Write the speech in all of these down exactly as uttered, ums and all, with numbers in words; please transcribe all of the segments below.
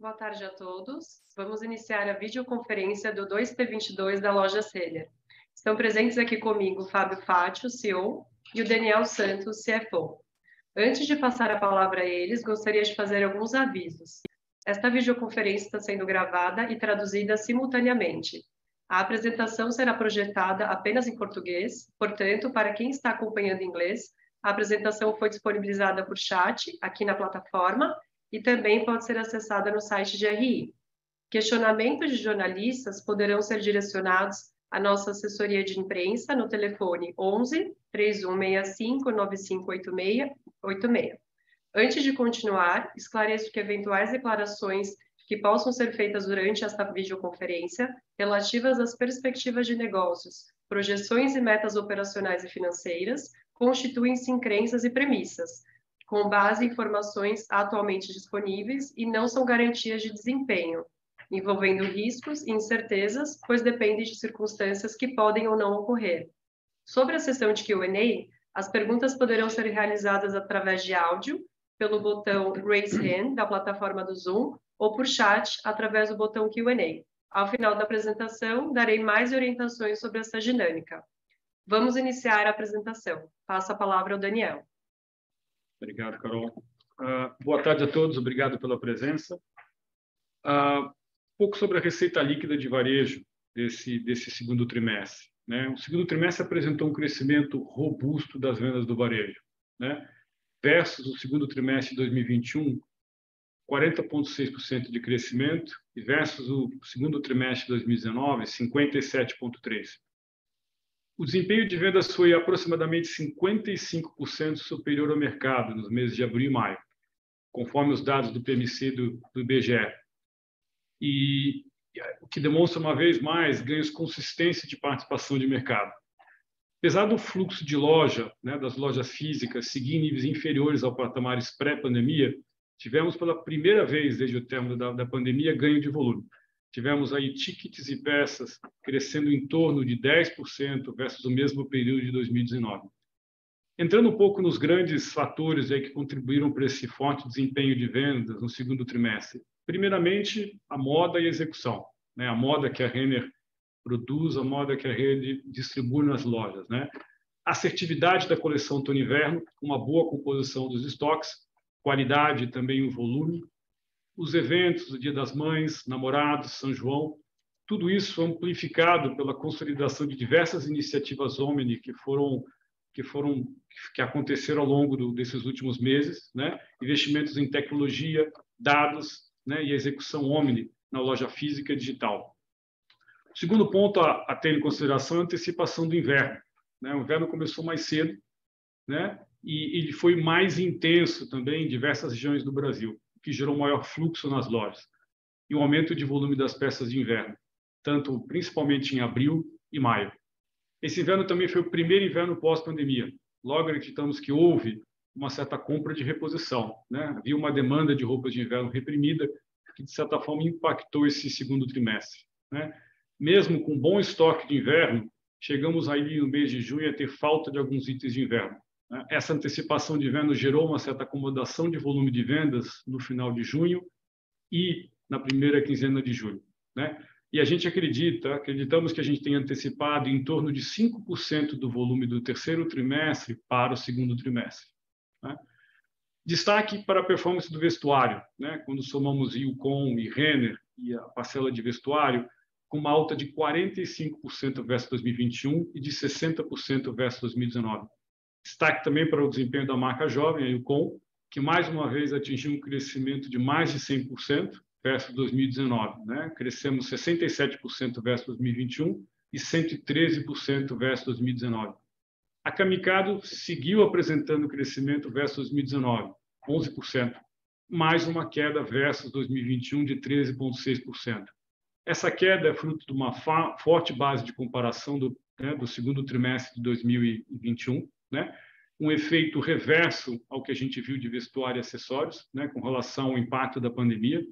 Boa tarde a todos. Vamos iniciar a videoconferência do dois T vinte e dois da Loja Seller. Estão presentes aqui comigo o Fábio Faccio, C E O, e o Daniel Santos, C F O. Antes de passar a palavra a eles, gostaria de fazer alguns avisos. Esta videoconferência está sendo gravada e traduzida simultaneamente. A apresentação será projetada apenas em português, portanto, para quem está acompanhando em inglês, a apresentação foi disponibilizada por chat aqui na plataforma e também pode ser acessada no site de R I. Questionamentos de jornalistas poderão ser direcionados à nossa assessoria de imprensa no telefone onze, três um seis cinco, nove cinco oito seis. Antes de continuar, esclareço que eventuais declarações que possam ser feitas durante esta videoconferência relativas às perspectivas de negócios, projeções e metas operacionais e financeiras constituem-se em crenças e premissas, com base em informações atualmente disponíveis e não são garantias de desempenho, envolvendo riscos e incertezas, pois dependem de circunstâncias que podem ou não ocorrer. Sobre a sessão de Q e A, as perguntas poderão ser realizadas através de áudio, pelo botão Raise Hand da plataforma do Zoom, ou por chat, através do botão Q e A. Ao final da apresentação, darei mais orientações sobre essa dinâmica. Vamos iniciar a apresentação. Passo a palavra ao Daniel. Obrigado, Carol. Uh, boa tarde a todos, obrigado pela presença. Uh, um pouco sobre a receita líquida de varejo desse, desse segundo trimestre. Né? O segundo trimestre apresentou um crescimento robusto das vendas do varejo, né? Versus o segundo trimestre de dois mil e vinte e um, quarenta vírgula seis por cento de crescimento, e versus o segundo trimestre de dois mil e dezenove, cinquenta e sete vírgula três por cento. O desempenho de vendas foi aproximadamente cinquenta e cinco por cento superior ao mercado nos meses de abril e maio, conforme os dados do P M C e do, do I B G E. E o que demonstra uma vez mais ganhos consistência de participação de mercado. Apesar do fluxo de loja, né, das lojas físicas seguir em níveis inferiores ao patamares pré-pandemia, tivemos pela primeira vez desde o término da, da pandemia ganho de volume. Tivemos aí tickets e peças crescendo em torno de dez por cento versus o mesmo período de dois mil e dezenove. Entrando um pouco nos grandes fatores aí que contribuíram para esse forte desempenho de vendas no segundo trimestre. Primeiramente, a moda e a execução, né? A moda que a Renner produz, a moda que a Renner distribui nas lojas, né? Assertividade da coleção outono-inverno, uma boa composição dos estoques, qualidade e também o volume. Os eventos, o Dia das Mães, Namorados, São João, tudo isso amplificado pela consolidação de diversas iniciativas OMNI que foram que foram que aconteceram ao longo do, desses últimos meses, né? Investimentos em tecnologia, dados, né? E a execução OMNI na loja física e digital. O segundo ponto a, a ter em consideração é a antecipação do inverno, né? O inverno começou mais cedo, né? E ele foi mais intenso também em diversas regiões do Brasil, que gerou maior fluxo nas lojas e um aumento de volume das peças de inverno, tanto principalmente em abril e maio. Esse inverno também foi o primeiro inverno pós-pandemia. Logo acreditamos que houve uma certa compra de reposição, né? Havia uma demanda de roupas de inverno reprimida que, de certa forma, impactou esse segundo trimestre, né? Mesmo com bom estoque de inverno, chegamos aí no mês de junho a ter falta de alguns itens de inverno. Essa antecipação de vendas gerou uma certa acomodação de volume de vendas no final de junho e na primeira quinzena de julho, né? E a gente acredita, acreditamos que a gente tem antecipado em torno de cinco por cento do volume do terceiro trimestre para o segundo trimestre, né? Destaque para a performance do vestuário, né? Quando somamos Yukon e Renner e a parcela de vestuário, com uma alta de quarenta e cinco por cento versus dois mil e vinte e um e de sessenta por cento versus dois mil e dezenove. Destaque também para o desempenho da marca jovem, a Youcom, que mais uma vez atingiu um crescimento de mais de cem por cento versus dois mil e dezenove, né? Crescemos sessenta e sete por cento versus dois mil e vinte e um e cento e treze por cento versus dois mil e dezenove. A Camicado seguiu apresentando crescimento versus dois mil e dezenove, onze por cento, mais uma queda versus dois mil e vinte e um de treze vírgula seis por cento. Essa queda é fruto de uma forte base de comparação do, né, do segundo trimestre de dois mil e vinte e um, né? Um efeito reverso ao que a gente viu de vestuário e acessórios, né? Com relação ao impacto da pandemia,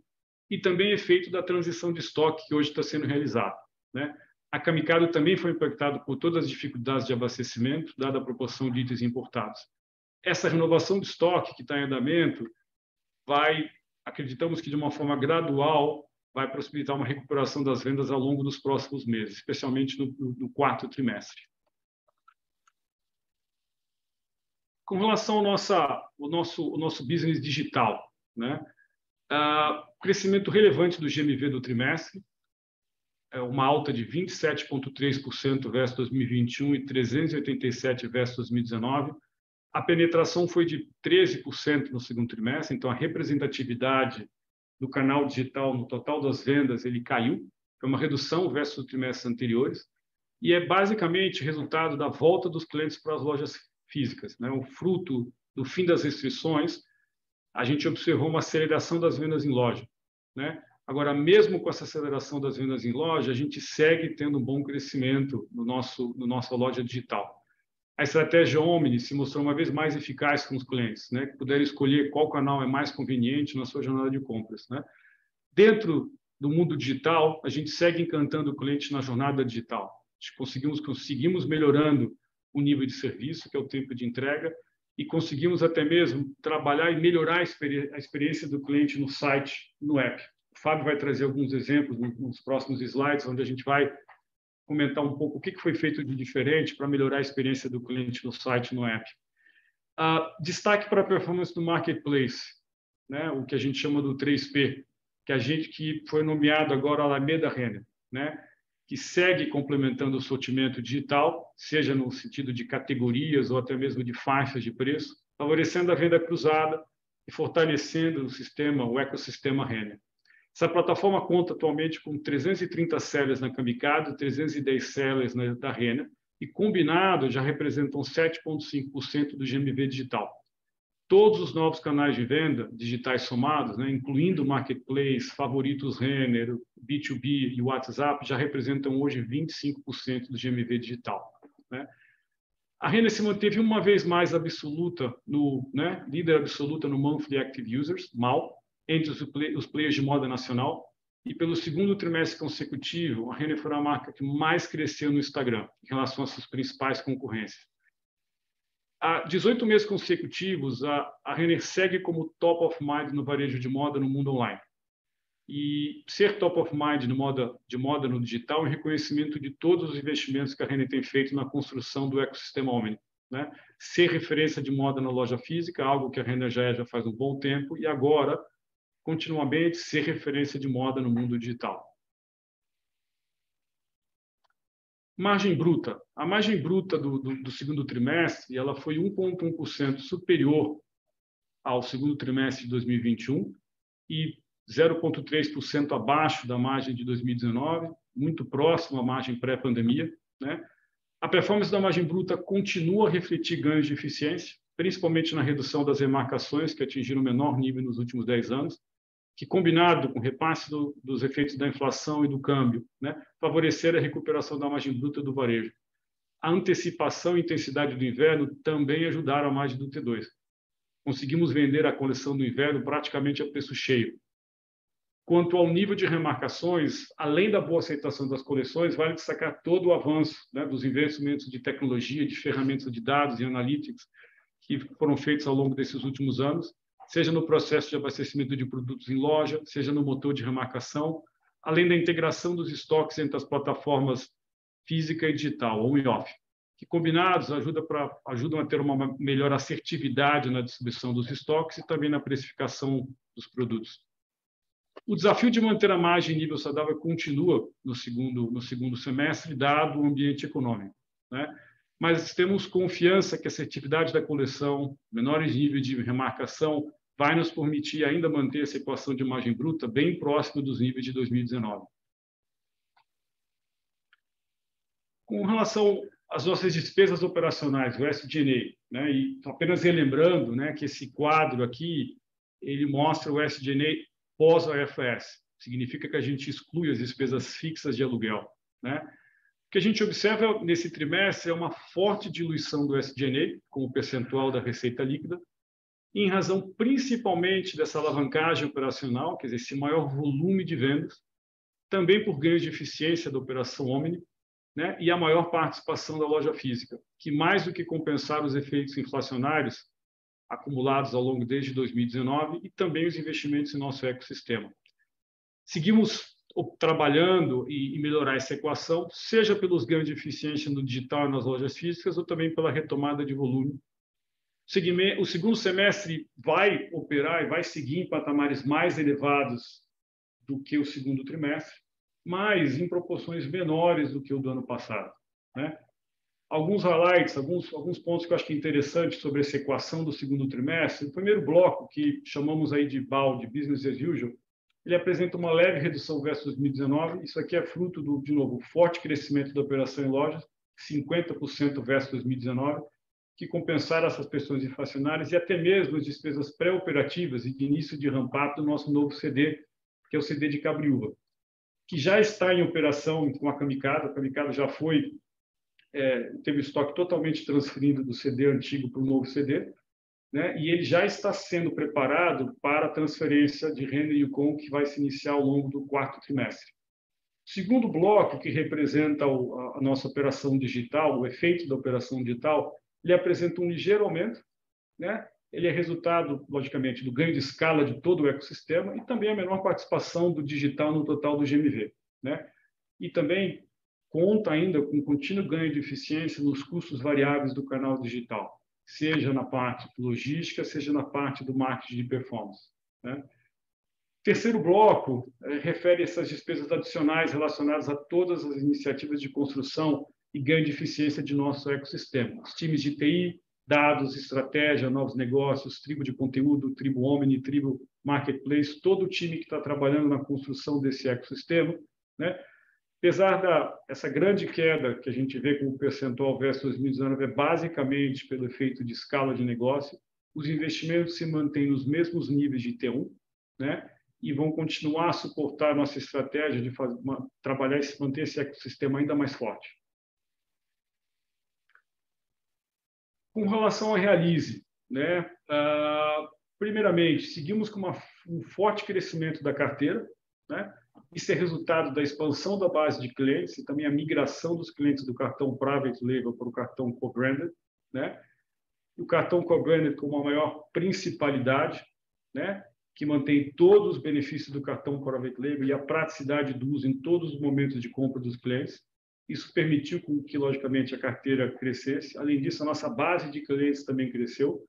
e também efeito da transição de estoque que hoje está sendo realizada, né? A Camicado também foi impactada por todas as dificuldades de abastecimento, dada a proporção de itens importados. Essa renovação de estoque que está em andamento vai acreditamos que de uma forma gradual vai possibilitar uma recuperação das vendas ao longo dos próximos meses, especialmente no, no quarto trimestre. Com relação ao, nossa, ao, nosso, ao nosso business digital, né? Uh, crescimento relevante do G M V do trimestre, é uma alta de vinte e sete vírgula três por cento versus dois mil e vinte e um e trezentos e oitenta e sete versus dois mil e dezenove. A penetração foi de treze por cento no segundo trimestre, então a representatividade do canal digital no total das vendas ele caiu, foi uma redução versus trimestres anteriores, e é basicamente resultado da volta dos clientes para as lojas físicas, né? O fruto do fim das restrições, a gente observou uma aceleração das vendas em loja, né? Agora, mesmo com essa aceleração das vendas em loja, a gente segue tendo um bom crescimento no nosso, no nossa loja digital. A estratégia OMNI se mostrou uma vez mais eficaz com os clientes, né? Que puderam escolher qual canal é mais conveniente na sua jornada de compras, né? Dentro do mundo digital, a gente segue encantando o cliente na jornada digital. A gente conseguimos, conseguimos melhorando o nível de serviço, que é o tempo de entrega, e conseguimos até mesmo trabalhar e melhorar a experiência do cliente no site, no app. O Fábio vai trazer alguns exemplos nos próximos slides, onde a gente vai comentar um pouco o que foi feito de diferente para melhorar a experiência do cliente no site, no app. Uh, destaque para a performance do Marketplace, né? O que a gente chama do três P, que a gente que foi nomeado agora Alameda Renner, né? Que segue complementando o sortimento digital, seja no sentido de categorias ou até mesmo de faixas de preço, favorecendo a venda cruzada e fortalecendo o sistema, o ecossistema Renner. Essa plataforma conta atualmente com trezentos e trinta sellers na Camicado, trezentos e dez sellers na, da Renner, e combinado já representam sete vírgula cinco por cento do G M V digital. Todos os novos canais de venda digitais somados, né, incluindo o Marketplace, Favoritos Renner, B dois B e o WhatsApp, já representam hoje vinte e cinco por cento do G M V digital, né? A Renner se manteve uma vez mais absoluta, no, né, líder absoluta no Monthly Active Users, M A U, entre os, play, os players de moda nacional, e pelo segundo trimestre consecutivo, a Renner foi a marca que mais cresceu no Instagram em relação às suas principais concorrências. Há dezoito meses consecutivos, a, a Renner segue como top of mind no varejo de moda no mundo online. E ser top of mind no moda, de moda no digital é um reconhecimento de todos os investimentos que a Renner tem feito na construção do ecossistema OMNI, né? Ser referência de moda na loja física, algo que a Renner já é já faz um bom tempo, e agora, continuamente, ser referência de moda no mundo digital. Margem bruta. A margem bruta do, do, do segundo trimestre ela foi um vírgula um por cento superior ao segundo trimestre de dois mil e vinte e um e zero vírgula três por cento abaixo da margem de dois mil e dezenove, muito próximo à margem pré-pandemia, né? A performance da margem bruta continua a refletir ganhos de eficiência, principalmente na redução das remarcações, que atingiram o menor nível nos últimos dez anos, que, combinado com o repasse do, dos efeitos da inflação e do câmbio, né, favorecer a recuperação da margem bruta do varejo. A antecipação e intensidade do inverno também ajudaram a margem do T dois. Conseguimos vender a coleção do inverno praticamente a preço cheio. Quanto ao nível de remarcações, além da boa aceitação das coleções, vale destacar todo o avanço, né, dos investimentos de tecnologia, de ferramentas de dados e analytics que foram feitos ao longo desses últimos anos, seja no processo de abastecimento de produtos em loja, seja no motor de remarcação, além da integração dos estoques entre as plataformas física e digital, on e off, que combinados ajuda pra, ajudam a ter uma melhor assertividade na distribuição dos estoques e também na precificação dos produtos. O desafio de manter a margem em nível saudável continua no segundo, no segundo semestre, dado o ambiente econômico, né? Mas temos confiança que a assertividade da coleção, menores níveis de remarcação, vai nos permitir ainda manter essa equação de margem bruta bem próxima dos níveis de dois mil e dezenove. Com relação às nossas despesas operacionais, o S G e A, né, e apenas relembrando, né, que esse quadro aqui ele mostra o S G e A pós a I F R S, significa que a gente exclui as despesas fixas de aluguel, né? O que a gente observa nesse trimestre é uma forte diluição do S G e A como percentual da receita líquida, em razão principalmente dessa alavancagem operacional, quer dizer, esse maior volume de vendas, também por ganhos de eficiência da operação OMNI, né, e a maior participação da loja física, que mais do que compensar os efeitos inflacionários, acumulados ao longo desde dois mil e dezenove e também os investimentos em nosso ecossistema. Seguimos trabalhando em melhorar essa equação, seja pelos ganhos de eficiência no digital e nas lojas físicas ou também pela retomada de volume. O segundo semestre vai operar e vai seguir em patamares mais elevados do que o segundo trimestre, mas em proporções menores do que o do ano passado, né? Alguns highlights, alguns, alguns pontos que eu acho que é interessante sobre essa equação do segundo trimestre. O primeiro bloco, que chamamos aí de B A U, de Business as Usual, ele apresenta uma leve redução versus dois mil e dezenove. Isso aqui é fruto do, de novo, forte crescimento da operação em lojas, cinquenta por cento versus dois mil e dezenove, que compensaram essas pressões inflacionárias e até mesmo as despesas pré-operativas e de início de ramp-up do nosso novo C D, que é o C D de Cabriúva, que já está em operação com a Camicado. A Camicado já foi... É, teve o estoque totalmente transferido do C D antigo para o novo C D, né? E ele já está sendo preparado para a transferência de Renner e Yukon, que vai se iniciar ao longo do quarto trimestre. O segundo bloco, que representa o, a nossa operação digital, o efeito da operação digital, ele apresenta um ligeiro aumento, né? Ele é resultado, logicamente, do ganho de escala de todo o ecossistema e também a menor participação do digital no total do G M V, né? E também conta ainda com contínuo ganho de eficiência nos custos variáveis do canal digital, seja na parte logística, seja na parte do marketing de performance, né? Terceiro bloco eh, refere essas despesas adicionais relacionadas a todas as iniciativas de construção e ganho de eficiência de nosso ecossistema. Os times de T I, dados, estratégia, novos negócios, tribo de conteúdo, tribo OMNI, tribo marketplace, todo o time que está trabalhando na construção desse ecossistema, né? Apesar da essa grande queda que a gente vê com o percentual versus dois mil e dezenove, é basicamente pelo efeito de escala de negócio, os investimentos se mantêm nos mesmos níveis de T um, né? E vão continuar a suportar a nossa estratégia de fazer, uma, trabalhar e manter esse ecossistema ainda mais forte. Com relação à Realize, né? Uh, primeiramente, seguimos com uma, um forte crescimento da carteira, né? Isso é resultado da expansão da base de clientes e também a migração dos clientes do cartão Private Label para o cartão Co-Branded, né? O cartão Co-Branded com uma maior principalidade, né? Que mantém todos os benefícios do cartão Private Label e a praticidade do uso em todos os momentos de compra dos clientes. Isso permitiu com que, logicamente, a carteira crescesse. Além disso, a nossa base de clientes também cresceu,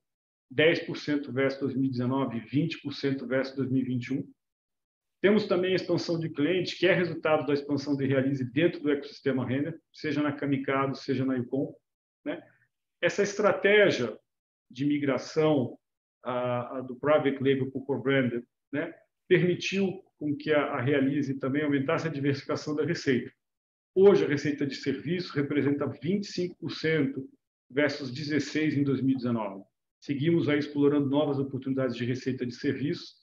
dez por cento versus dois mil e dezenove, vinte por cento versus dois mil e vinte e um. Temos também a expansão de cliente, que é resultado da expansão de Realize dentro do ecossistema Renner, seja na Camicado, seja na Youcom, né? Essa estratégia de migração a, a do Private Label para o Co-Branded, né, permitiu com que a, a Realize também aumentasse a diversificação da receita. Hoje, a receita de serviço representa vinte e cinco por cento versus dezesseis por cento em dois mil e dezenove. Seguimos aí explorando novas oportunidades de receita de serviço,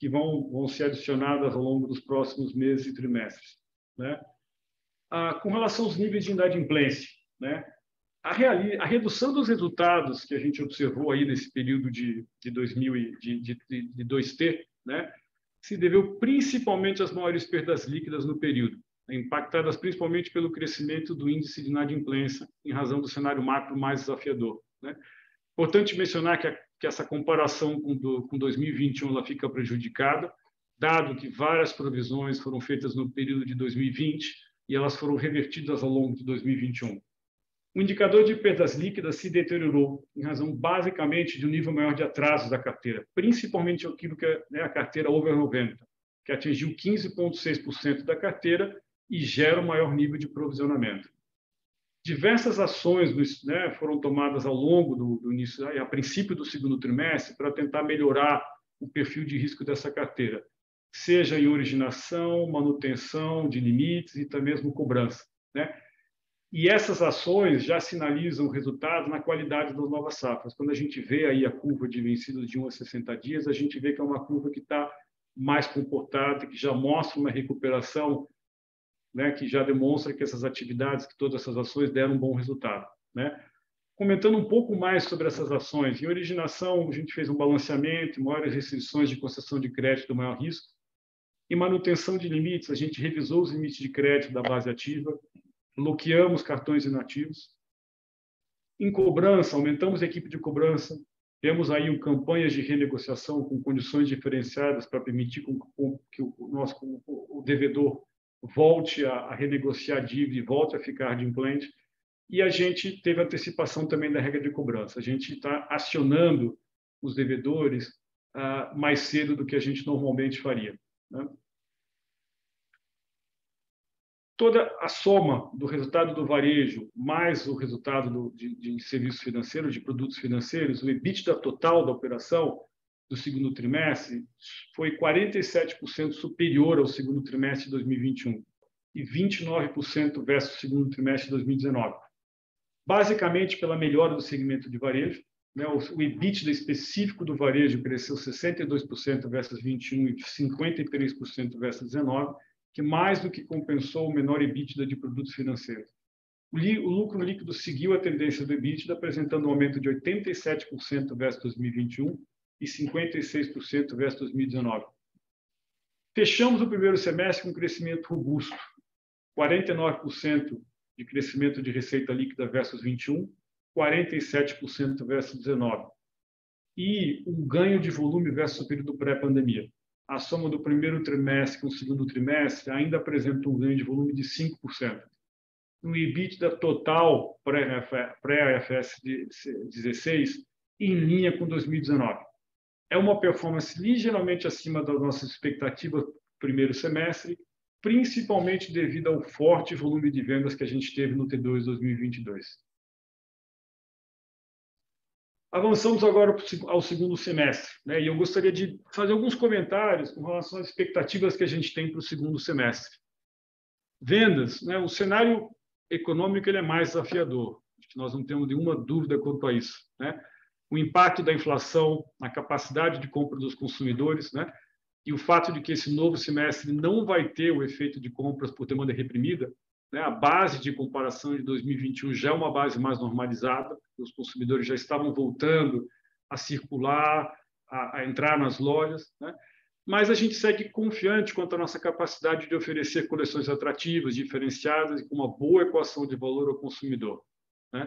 que vão, vão ser adicionadas ao longo dos próximos meses e trimestres, né? Ah, com relação aos níveis de inadimplência, né? A, reali a redução dos resultados que a gente observou aí nesse período de, de, dois mil e, de, de, de dois T, né, se deveu principalmente às maiores perdas líquidas no período, impactadas principalmente pelo crescimento do índice de inadimplência em razão do cenário macro mais desafiador, né? Importante mencionar que a que essa comparação com, do, com dois mil e vinte e um ela fica prejudicada, dado que várias provisões foram feitas no período de dois mil e vinte e elas foram revertidas ao longo de dois mil e vinte e um. O indicador de perdas líquidas se deteriorou em razão basicamente de um nível maior de atrasos da carteira, principalmente aquilo que é, né, a carteira over noventa, que atingiu quinze vírgula seis por cento da carteira e gera um maior nível de provisionamento. Diversas ações, né, foram tomadas ao longo do, do início, a princípio do segundo trimestre, para tentar melhorar o perfil de risco dessa carteira, seja em originação, manutenção de limites e também mesmo cobrança, né? E essas ações já sinalizam resultados na qualidade das novas safras. Quando a gente vê aí a curva de vencidos de um a sessenta dias, a gente vê que é uma curva que está mais comportada, que já mostra uma recuperação, né, que já demonstra que essas atividades, que todas essas ações deram um bom resultado, né? Comentando um pouco mais sobre essas ações, em originação a gente fez um balanceamento, maiores restrições de concessão de crédito, maior risco. Em manutenção de limites, a gente revisou os limites de crédito da base ativa, bloqueamos cartões inativos. Em cobrança, aumentamos a equipe de cobrança, Temos aí campanhas de renegociação com condições diferenciadas para permitir que o nosso o devedor volte a renegociar a dívida e volte a ficar adimplente. E a gente teve antecipação também da regra de cobrança. A gente está acionando os devedores uh, mais cedo do que a gente normalmente faria, né? Toda a soma do resultado do varejo mais o resultado do, de, de serviços financeiros, de produtos financeiros, o EBITDA total da operação do segundo trimestre foi quarenta e sete por cento superior ao segundo trimestre de dois mil e vinte e um e vinte e nove por cento versus o segundo trimestre de dois mil e dezenove. Basicamente pela melhora do segmento de varejo, né? O EBITDA específico do varejo cresceu sessenta e dois por cento versus vinte e um e cinquenta e três por cento versus dezenove, que mais do que compensou o menor EBITDA de produtos financeiros. O, o lucro líquido seguiu a tendência do EBITDA, apresentando um aumento de oitenta e sete por cento versus dois mil e vinte e um e cinquenta e seis por cento versus dois mil e dezenove. Fechamos o primeiro semestre com um crescimento robusto, quarenta e nove por cento de crescimento de receita líquida versus vinte e um, quarenta e sete por cento versus dezenove, e um ganho de volume versus o período pré-pandemia. A soma do primeiro trimestre com o segundo trimestre ainda apresenta um ganho de volume de cinco por cento. No EBITDA total pré-I F R S dezesseis, em linha com dois mil e dezenove. É uma performance ligeiramente acima das nossas expectativas do primeiro semestre, principalmente devido ao forte volume de vendas que a gente teve no T dois de dois mil e vinte e dois. Avançamos agora ao segundo semestre, né? E eu gostaria de fazer alguns comentários com relação às expectativas que a gente tem para o segundo semestre. Vendas, né? O cenário econômico ele é mais desafiador. Nós não temos nenhuma dúvida quanto a isso, né? O impacto da inflação na capacidade de compra dos consumidores, né? E o fato de que esse novo semestre não vai ter o efeito de compras por demanda reprimida, né? A base de comparação de dois mil e vinte e um já é uma base mais normalizada, os consumidores já estavam voltando a circular, a, a entrar nas lojas, né? Mas a gente segue confiante quanto à nossa capacidade de oferecer coleções atrativas, diferenciadas e com uma boa equação de valor ao consumidor, né?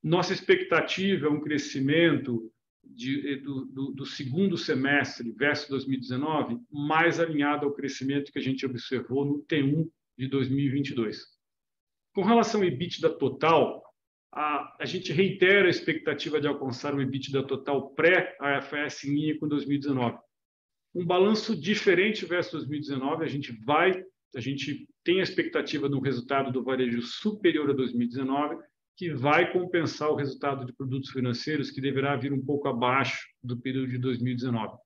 Nossa expectativa é um crescimento de, do, do, do segundo semestre versus dois mil e dezenove mais alinhado ao crescimento que a gente observou no T um de dois mil e vinte e dois. Com relação ao EBITDA total, a, a gente reitera a expectativa de alcançar um EBITDA total pré-I F R S em linha com dois mil e dezenove. Um balanço diferente versus dois mil e dezenove, a gente vai, a gente tem a expectativa de um resultado do varejo superior a dois mil e dezenove, que vai compensar o resultado de produtos financeiros, que deverá vir um pouco abaixo do período de dois mil e dezenove.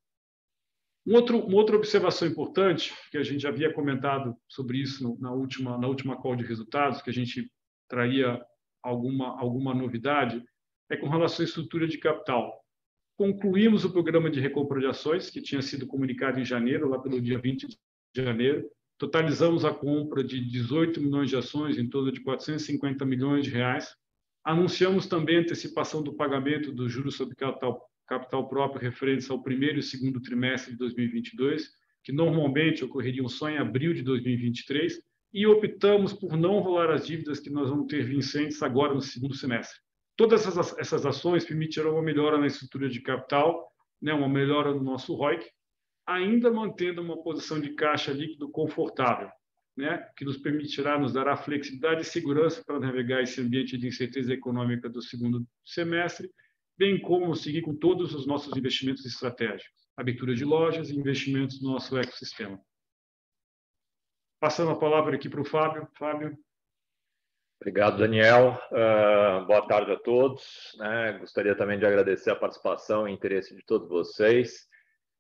Um outro, uma outra observação importante, que a gente já havia comentado sobre isso na última, na última call de resultados, que a gente traria alguma, alguma novidade, é com relação à estrutura de capital. Concluímos o programa de recompra de ações, que tinha sido comunicado em janeiro, lá pelo dia vinte de janeiro, totalizamos a compra de dezoito milhões de ações, em torno de quatrocentos e cinquenta milhões de reais. Anunciamos também a antecipação do pagamento do juros sobre capital, capital próprio referentes ao primeiro e segundo trimestre de dois mil e vinte e dois, que normalmente ocorreriam só em abril de dois mil e vinte e três, e optamos por não rolar as dívidas que nós vamos ter vincentes agora no segundo semestre. Todas essas, essas ações permitirão uma melhora na estrutura de capital, né, uma melhora no nosso R O I C, ainda mantendo uma posição de caixa líquido confortável, né? Que nos permitirá, nos dará flexibilidade e segurança para navegar esse ambiente de incerteza econômica do segundo semestre, bem como seguir com todos os nossos investimentos estratégicos, abertura de lojas e investimentos no nosso ecossistema. Passando a palavra aqui para o Fábio. Fábio. Obrigado, Daniel. Uh, boa tarde a todos, né? Gostaria também de agradecer a participação e interesse de todos vocês.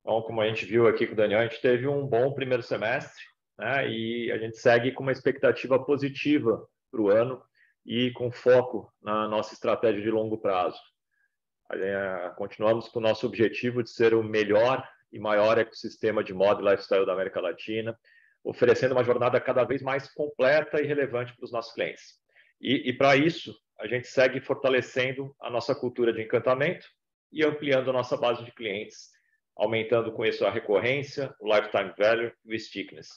Então, como a gente viu aqui com o Daniel, a gente teve um bom primeiro semestre, né? E a gente segue com uma expectativa positiva para o ano e com foco na nossa estratégia de longo prazo. Continuamos com o nosso objetivo de ser o melhor e maior ecossistema de moda e lifestyle da América Latina, oferecendo uma jornada cada vez mais completa e relevante para os nossos clientes. E, e para isso, a gente segue fortalecendo a nossa cultura de encantamento e ampliando a nossa base de clientes, aumentando com isso a recorrência, o lifetime value e o stickiness.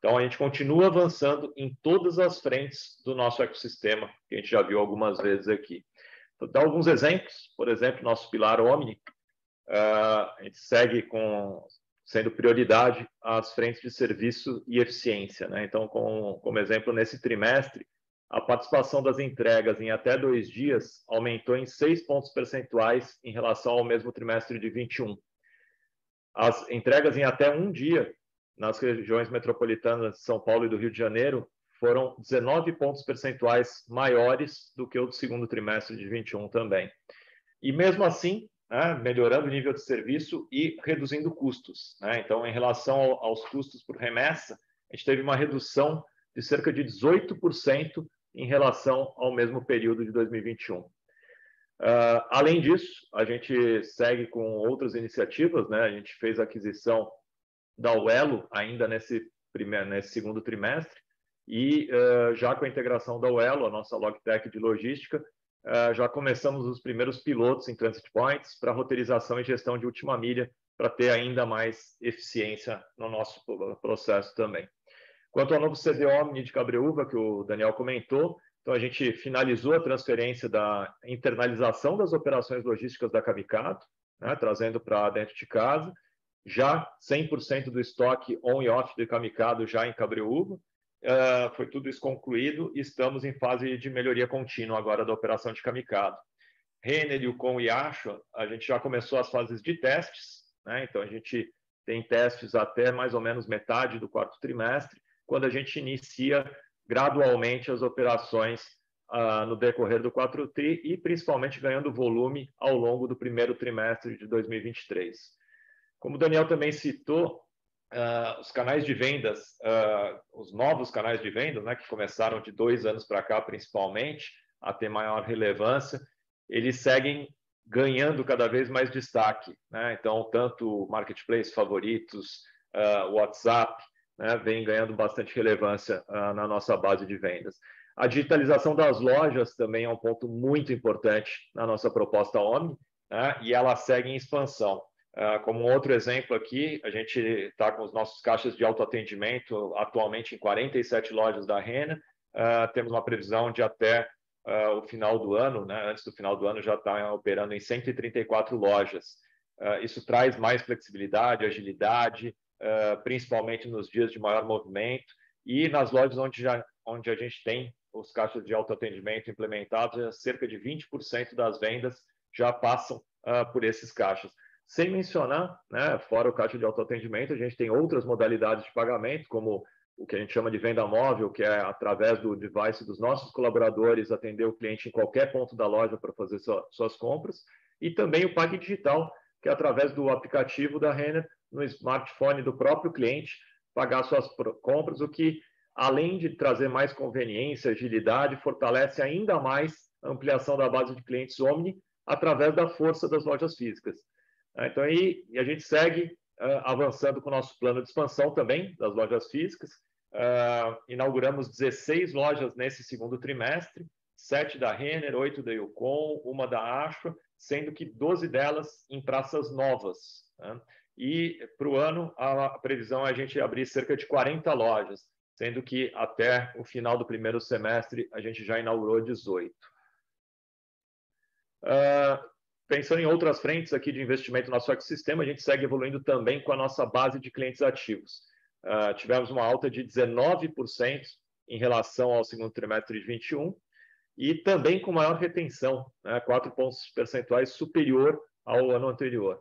Então, a gente continua avançando em todas as frentes do nosso ecossistema, que a gente já viu algumas vezes aqui. Vou dar alguns exemplos. Por exemplo, nosso pilar OMNI, a gente segue com, sendo prioridade as frentes de serviço e eficiência, né? Então, com, como exemplo, nesse trimestre, a participação das entregas em até dois dias aumentou em seis pontos percentuais em relação ao mesmo trimestre de vinte e um. As entregas em até um dia nas regiões metropolitanas de São Paulo e do Rio de Janeiro foram dezenove pontos percentuais maiores do que o do segundo trimestre de vinte e um também. E mesmo assim, né, melhorando o nível de serviço e reduzindo custos, né? Então, em relação ao, aos custos por remessa, a gente teve uma redução de cerca de dezoito por cento em relação ao mesmo período de dois mil e vinte e um. Uh, além disso, a gente segue com outras iniciativas, né? A gente fez a aquisição da Uello ainda nesse, primeiro, nesse segundo trimestre, e uh, já com a integração da Uello, a nossa logtech de logística, uh, já começamos os primeiros pilotos em transit points para roteirização e gestão de última milha, para ter ainda mais eficiência no nosso processo também. Quanto ao novo C D OMNI de Cabreúva, que o Daniel comentou, então a gente finalizou a transferência da internalização das operações logísticas da Camicado, né, trazendo para dentro de casa, já cem por cento do estoque on e off do Camicado já em Cabreúva. Uh, foi tudo isso concluído e estamos em fase de melhoria contínua agora da operação de Camicado. Renner, Yukon e Ashua, a gente já começou as fases de testes, né? Então a gente tem testes até mais ou menos metade do quarto trimestre, quando a gente inicia gradualmente as operações uh, no decorrer do quarto tri e principalmente ganhando volume ao longo do primeiro trimestre de dois mil e vinte e três. Como o Daniel também citou, Uh, os canais de vendas, uh, os novos canais de vendas, né, que começaram de dois anos para cá principalmente, a ter maior relevância, eles seguem ganhando cada vez mais destaque, né? Então, tanto marketplace, favoritos, uh, WhatsApp, né, vem ganhando bastante relevância uh, na nossa base de vendas. A digitalização das lojas também é um ponto muito importante na nossa proposta OMNI, né, e ela segue em expansão. Como um outro exemplo aqui, a gente está com os nossos caixas de autoatendimento atualmente em quarenta e sete lojas da Renner. Uh, temos uma previsão de até uh, o final do ano, né? Antes do final do ano já está operando em cento e trinta e quatro lojas. Uh, isso traz mais flexibilidade, agilidade, uh, principalmente nos dias de maior movimento e nas lojas onde, já, onde a gente tem os caixas de autoatendimento implementados, cerca de vinte por cento das vendas já passam uh, por esses caixas. Sem mencionar, né, fora o caixa de autoatendimento, a gente tem outras modalidades de pagamento, como o que a gente chama de venda móvel, que é através do device dos nossos colaboradores atender o cliente em qualquer ponto da loja para fazer sua, suas compras, e também o Pague Digital, que é através do aplicativo da Renner, no smartphone do próprio cliente, pagar suas compras, o que, além de trazer mais conveniência, agilidade, fortalece ainda mais a ampliação da base de clientes OMNI através da força das lojas físicas. Então, aí a gente segue uh, avançando com o nosso plano de expansão também das lojas físicas. Uh, inauguramos dezesseis lojas nesse segundo trimestre, sete da Renner, oito da Youcom, uma da Ashua, sendo que doze delas em praças novas. Né? E para o ano, a, a previsão é a gente abrir cerca de quarenta lojas, sendo que até o final do primeiro semestre a gente já inaugurou dezoito. Uh, Pensando em outras frentes aqui de investimento no nosso ecossistema, a gente segue evoluindo também com a nossa base de clientes ativos. Uh, tivemos uma alta de dezenove por cento em relação ao segundo trimestre de vinte e um e também com maior retenção, né, quatro pontos percentuais superior ao ano anterior.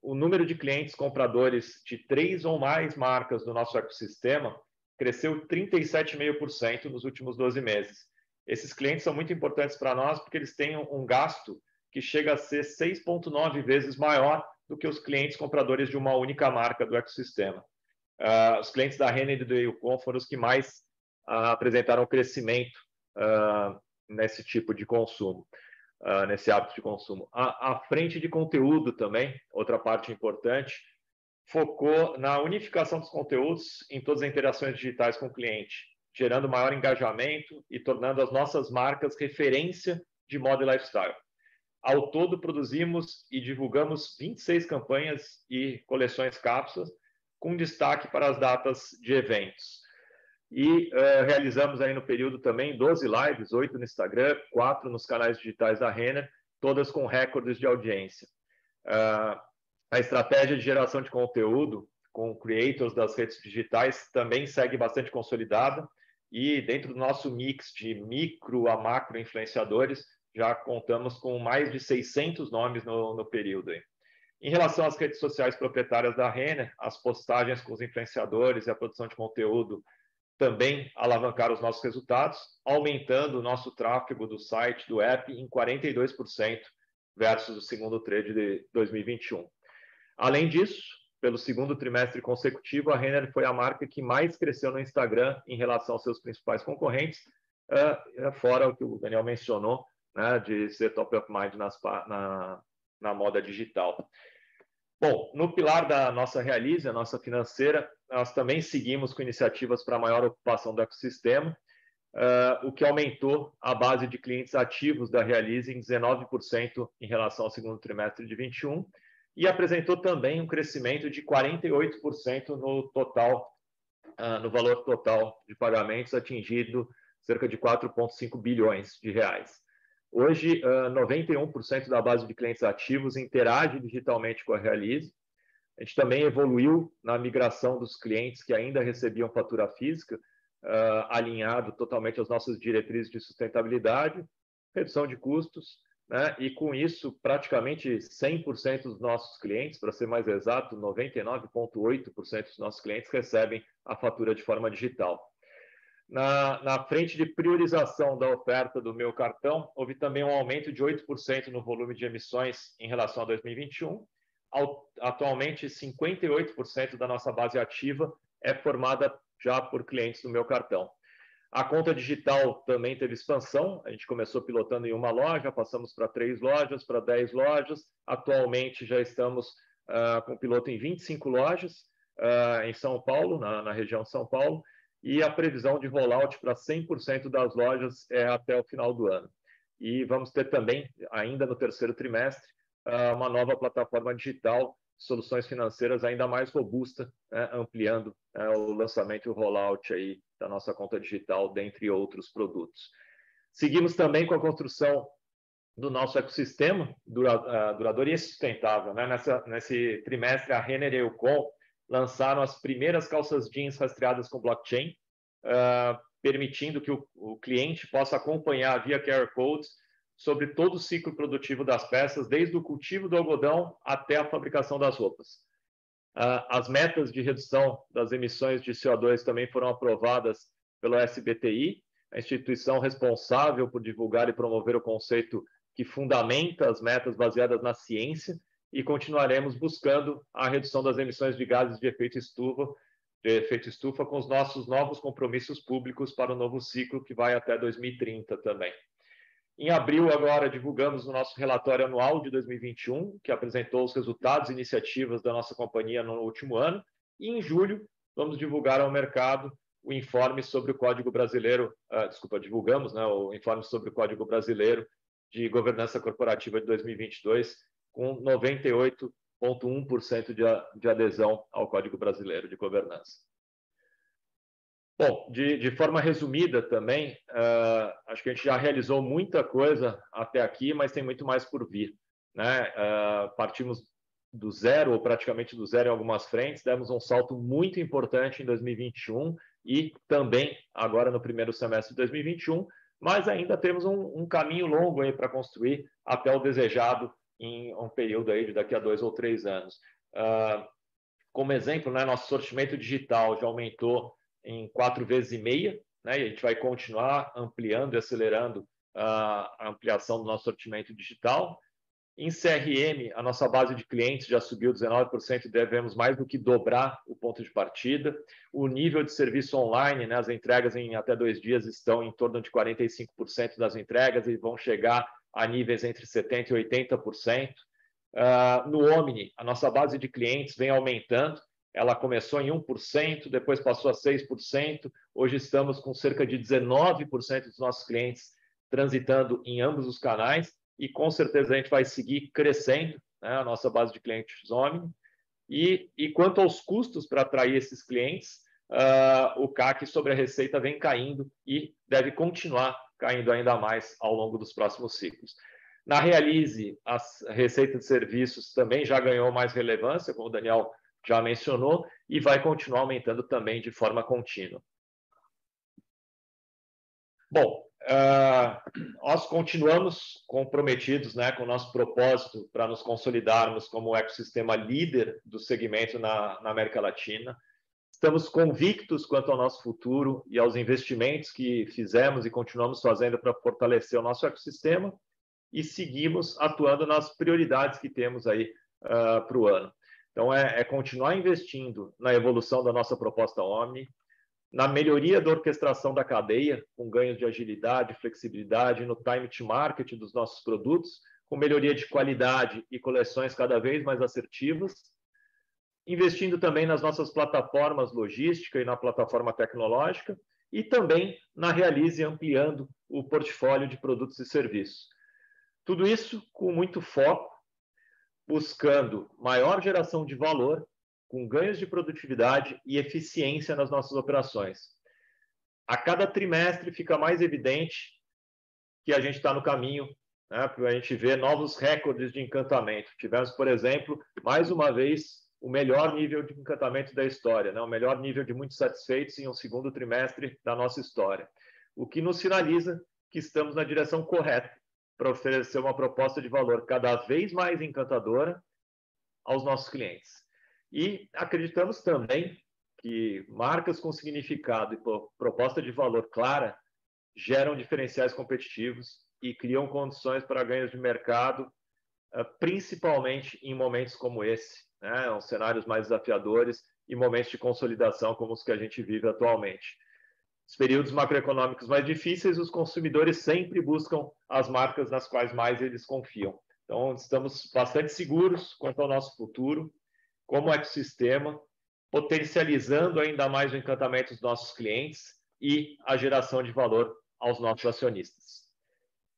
O número de clientes compradores de três ou mais marcas do nosso ecossistema cresceu trinta e sete vírgula cinco por cento nos últimos doze meses. Esses clientes são muito importantes para nós porque eles têm um gasto que chega a ser seis vírgula nove vezes maior do que os clientes compradores de uma única marca do ecossistema. Uh, os clientes da Renner e do Youcom foram os que mais uh, apresentaram crescimento uh, nesse tipo de consumo, uh, nesse hábito de consumo. A, a frente de conteúdo também, outra parte importante, focou na unificação dos conteúdos em todas as interações digitais com o cliente, gerando maior engajamento e tornando as nossas marcas referência de moda e lifestyle. Ao todo, produzimos e divulgamos vinte e seis campanhas e coleções cápsulas, com destaque para as datas de eventos. E eh, realizamos aí no período também doze lives, oito no Instagram, quatro nos canais digitais da Renner, todas com recordes de audiência. Uh, a estratégia de geração de conteúdo com creators das redes digitais também segue bastante consolidada e dentro do nosso mix de micro a macro influenciadores, já contamos com mais de seiscentos nomes no, no período. Aí. Em relação às redes sociais proprietárias da Renner, as postagens com os influenciadores e a produção de conteúdo também alavancaram os nossos resultados, aumentando o nosso tráfego do site, do app, em quarenta e dois por cento versus o segundo trade de dois mil e vinte e um. Além disso, pelo segundo trimestre consecutivo, a Renner foi a marca que mais cresceu no Instagram em relação aos seus principais concorrentes, fora o que o Daniel mencionou, né, de ser top of mind nas, na, na moda digital. Bom, no pilar da nossa Realize, a nossa financeira, nós também seguimos com iniciativas para maior ocupação do ecossistema, uh, o que aumentou a base de clientes ativos da Realize em dezenove por cento em relação ao segundo trimestre de vinte e um e apresentou também um crescimento de quarenta e oito por cento no total, uh, no valor total de pagamentos, atingido cerca de quatro vírgula cinco bilhões de reais. Hoje, uh, noventa e um por cento da base de clientes ativos interage digitalmente com a Realize. A gente também evoluiu na migração dos clientes que ainda recebiam fatura física, uh, alinhado totalmente às nossas diretrizes de sustentabilidade, redução de custos, né? E com isso, praticamente cem por cento dos nossos clientes, para ser mais exato, noventa e nove vírgula oito por cento dos nossos clientes recebem a fatura de forma digital. Na, na frente de priorização da oferta do Meu Cartão, houve também um aumento de oito por cento no volume de emissões em relação a dois mil e vinte e um. Atualmente, cinquenta e oito por cento da nossa base ativa é formada já por clientes do Meu Cartão. A conta digital também teve expansão. A gente começou pilotando em uma loja, passamos para três lojas, para dez lojas. Atualmente, já estamos uh, com piloto em vinte e cinco lojas uh, em São Paulo, na, na região São Paulo. E a previsão de rollout para cem por cento das lojas é até o final do ano. E vamos ter também, ainda no terceiro trimestre, uma nova plataforma digital, soluções financeiras ainda mais robusta, né, ampliando é, o lançamento e o rollout aí da nossa conta digital, dentre outros produtos. Seguimos também com a construção do nosso ecossistema dura, duradouro e sustentável. Né? Nessa, nesse trimestre, a Renner e a Youcom lançaram as primeiras calças jeans rastreadas com blockchain, uh, permitindo que o, o cliente possa acompanhar via Q R codes sobre todo o ciclo produtivo das peças, desde o cultivo do algodão até a fabricação das roupas. Uh, as metas de redução das emissões de C O dois também foram aprovadas pelo S B T I, a instituição responsável por divulgar e promover o conceito que fundamenta as metas baseadas na ciência, e continuaremos buscando a redução das emissões de gases de efeito estufa, de efeito estufa com os nossos novos compromissos públicos para o novo ciclo, que vai até dois mil e trinta também. Em abril, agora, divulgamos o nosso relatório anual de dois mil e vinte e um, que apresentou os resultados e iniciativas da nossa companhia no último ano. E em julho, vamos divulgar ao mercado o informe sobre o Código Brasileiro, uh, desculpa, divulgamos, né, o informe sobre o Código Brasileiro de Governança Corporativa de dois mil e vinte e dois, com noventa e oito vírgula um por cento de, de adesão ao Código Brasileiro de Governança. Bom, de, de forma resumida também, uh, acho que a gente já realizou muita coisa até aqui, mas tem muito mais por vir, né? Uh, partimos do zero, ou praticamente do zero em algumas frentes, demos um salto muito importante em dois mil e vinte e um e também agora no primeiro semestre de dois mil e vinte e um, mas ainda temos um, um caminho longo aí para construir até o desejado em um período aí de daqui a dois ou três anos. Uh, como exemplo, né, nosso sortimento digital já aumentou em quatro vezes e meia, né, e a gente vai continuar ampliando e acelerando uh, a ampliação do nosso sortimento digital. Em C R M, a nossa base de clientes já subiu dezenove por cento e devemos mais do que dobrar o ponto de partida. O nível de serviço online, né, as entregas em até dois dias estão em torno de quarenta e cinco por cento das entregas e vão chegar a níveis entre setenta por cento e oitenta por cento. Uh, no OMNI, a nossa base de clientes vem aumentando. Ela começou em um por cento, depois passou a seis por cento. Hoje estamos com cerca de dezenove por cento dos nossos clientes transitando em ambos os canais e com certeza a gente vai seguir crescendo, né, a nossa base de clientes OMNI. E, e quanto aos custos para atrair esses clientes, uh, o C A C sobre a receita vem caindo e deve continuar caindo ainda mais ao longo dos próximos ciclos. Na Realize, a receita de serviços também já ganhou mais relevância, como o Daniel já mencionou, e vai continuar aumentando também de forma contínua. Bom, uh, nós continuamos comprometidos, né, com o nosso propósito para nos consolidarmos como ecossistema líder do segmento na, na América Latina. Estamos convictos quanto ao nosso futuro e aos investimentos que fizemos e continuamos fazendo para fortalecer o nosso ecossistema, e seguimos atuando nas prioridades que temos aí uh, para o ano. Então, é, é continuar investindo na evolução da nossa proposta OMNI, na melhoria da orquestração da cadeia, com ganhos de agilidade, flexibilidade, no time to market dos nossos produtos, com melhoria de qualidade e coleções cada vez mais assertivas, investindo também nas nossas plataformas logística e na plataforma tecnológica, e também na Realize, ampliando o portfólio de produtos e serviços. Tudo isso com muito foco, buscando maior geração de valor, com ganhos de produtividade e eficiência nas nossas operações. A cada trimestre fica mais evidente que a gente está no caminho, né, para a gente ver novos recordes de encantamento. Tivemos, por exemplo, mais uma vez, o melhor nível de encantamento da história, né, o melhor nível de muitos satisfeitos em um segundo trimestre da nossa história, o que nos sinaliza que estamos na direção correta para oferecer uma proposta de valor cada vez mais encantadora aos nossos clientes. E acreditamos também que marcas com significado e proposta de valor clara geram diferenciais competitivos e criam condições para ganhos de mercado, principalmente em momentos como esse, né? Os cenários mais desafiadores e momentos de consolidação como os que a gente vive atualmente. Nos períodos macroeconômicos mais difíceis, os consumidores sempre buscam as marcas nas quais mais eles confiam. Então, estamos bastante seguros quanto ao nosso futuro, como ecossistema, potencializando ainda mais o encantamento dos nossos clientes e a geração de valor aos nossos acionistas.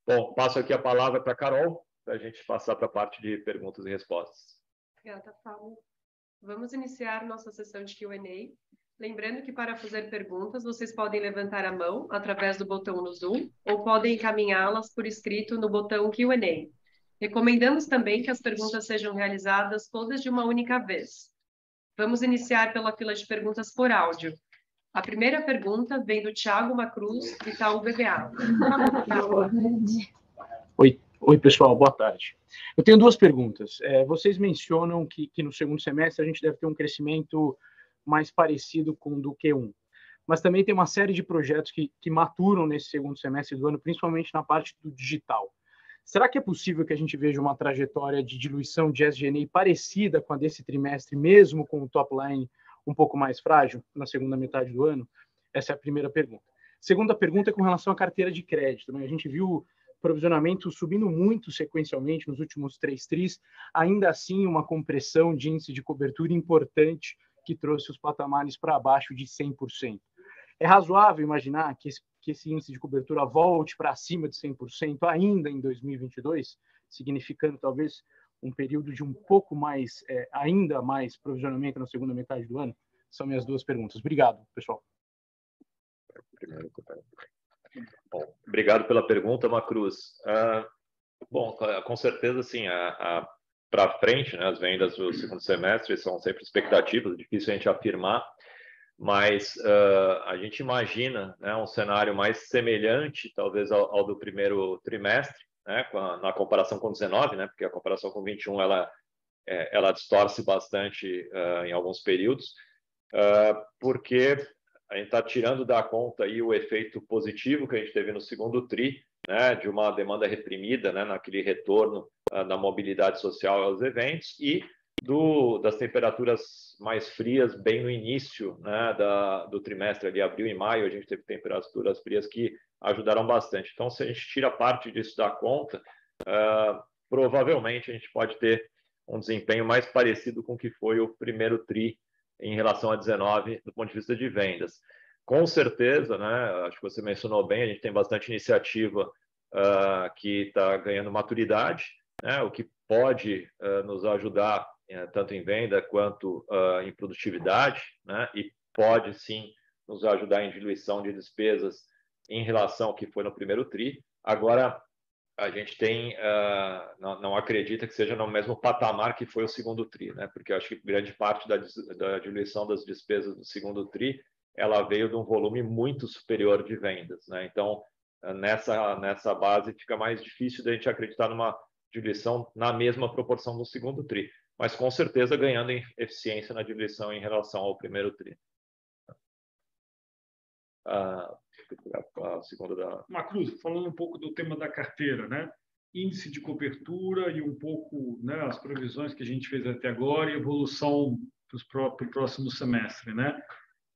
Bom, passo aqui a palavra para a Carol, para a gente passar para a parte de perguntas e respostas. Obrigada, Fábio. Vamos iniciar nossa sessão de Q e A. Lembrando que para fazer perguntas, vocês podem levantar a mão através do botão no Zoom ou podem encaminhá-las por escrito no botão Q e A. Recomendamos também que as perguntas sejam realizadas todas de uma única vez. Vamos iniciar pela fila de perguntas por áudio. A primeira pergunta vem do Thiago Macruz, do Itaú B B A. Oi. Oi, pessoal, boa tarde. Eu tenho duas perguntas. É, vocês mencionam que, que no segundo semestre a gente deve ter um crescimento mais parecido com o do Q um. Mas também tem uma série de projetos que, que maturam nesse segundo semestre do ano, principalmente na parte do digital. Será que é possível que a gente veja uma trajetória de diluição de S G e A parecida com a desse trimestre, mesmo com o top line um pouco mais frágil na segunda metade do ano? Essa é a primeira pergunta. Segunda pergunta é com relação à carteira de crédito, né? A gente viu provisionamento subindo muito sequencialmente nos últimos três tris, ainda assim uma compressão de índice de cobertura importante que trouxe os patamares para abaixo de cem por cento. É razoável imaginar que esse, que esse índice de cobertura volte para acima de cem por cento ainda em dois mil e vinte e dois, significando talvez um período de um pouco mais, é, ainda mais provisionamento na segunda metade do ano? São minhas duas perguntas. Obrigado, pessoal. Bom, obrigado pela pergunta, Macruz. Ah, bom, com certeza, sim, a, a... para frente, né, as vendas do segundo semestre são sempre expectativas, difícil a gente afirmar, mas uh, a gente imagina, né, um cenário mais semelhante, talvez, ao, ao do primeiro trimestre, né, com a, na comparação com dezenove, né, porque a comparação com vinte e um ela, é, ela distorce bastante uh, em alguns períodos, uh, porque a gente está tirando da conta aí o efeito positivo que a gente teve no segundo tri, né, de uma demanda reprimida, né, naquele retorno uh, da mobilidade social aos eventos e do, das temperaturas mais frias bem no início, né, da, do trimestre, ali, abril e maio, a gente teve temperaturas frias que ajudaram bastante. Então, se a gente tira parte disso da conta, uh, provavelmente a gente pode ter um desempenho mais parecido com o que foi o primeiro tri em relação a dezenove do ponto de vista de vendas. Com certeza, né, acho que você mencionou bem, a gente tem bastante iniciativa uh, que está ganhando maturidade, né, o que pode uh, nos ajudar uh, tanto em venda quanto uh, em produtividade, né, e pode sim nos ajudar em diluição de despesas em relação ao que foi no primeiro TRI. Agora, a gente tem, uh, não, não acredita que seja no mesmo patamar que foi o segundo TRI, né? Porque eu acho que grande parte da, da diluição das despesas do segundo TRI, ela veio de um volume muito superior de vendas, né? Então, nessa, nessa base fica mais difícil da gente acreditar numa diluição na mesma proporção do segundo TRI, mas com certeza ganhando em eficiência na diluição em relação ao primeiro TRI. Uh, A segunda da... Macruz, falando um pouco do tema da carteira, né? Índice de cobertura e um pouco, né, as previsões que a gente fez até agora e evolução para o próximo semestre, né?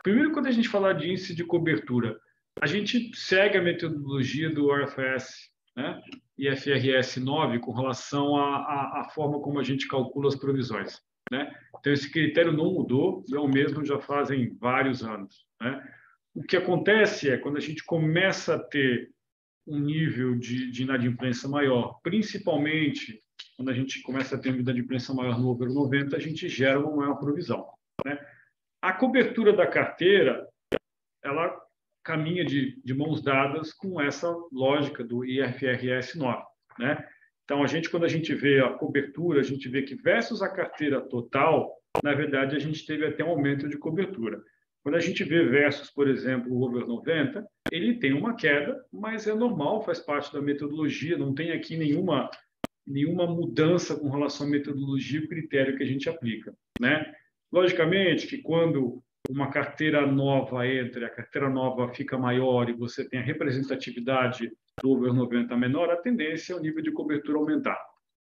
Primeiro, quando a gente falar de índice de cobertura, a gente segue a metodologia do I F R S, né? I F R S nove com relação à forma como a gente calcula as provisões, né? Então, esse critério não mudou, é o mesmo já fazem vários anos, né? O que acontece é, quando a gente começa a ter um nível de, de inadimplência maior, principalmente quando a gente começa a ter uma inadimplência maior no over noventa, a gente gera uma maior provisão, né? A cobertura da carteira, ela caminha de, de mãos dadas com essa lógica do I F R S nove, né? Então, a gente, quando a gente vê a cobertura, a gente vê que versus a carteira total, na verdade, a gente teve até um aumento de cobertura. Quando a gente vê versus, por exemplo, o over noventa, ele tem uma queda, mas é normal, faz parte da metodologia, não tem aqui nenhuma, nenhuma mudança com relação à metodologia e critério que a gente aplica, né? Logicamente que quando uma carteira nova entra, a carteira nova fica maior e você tem a representatividade do over noventa menor, a tendência é o nível de cobertura aumentar,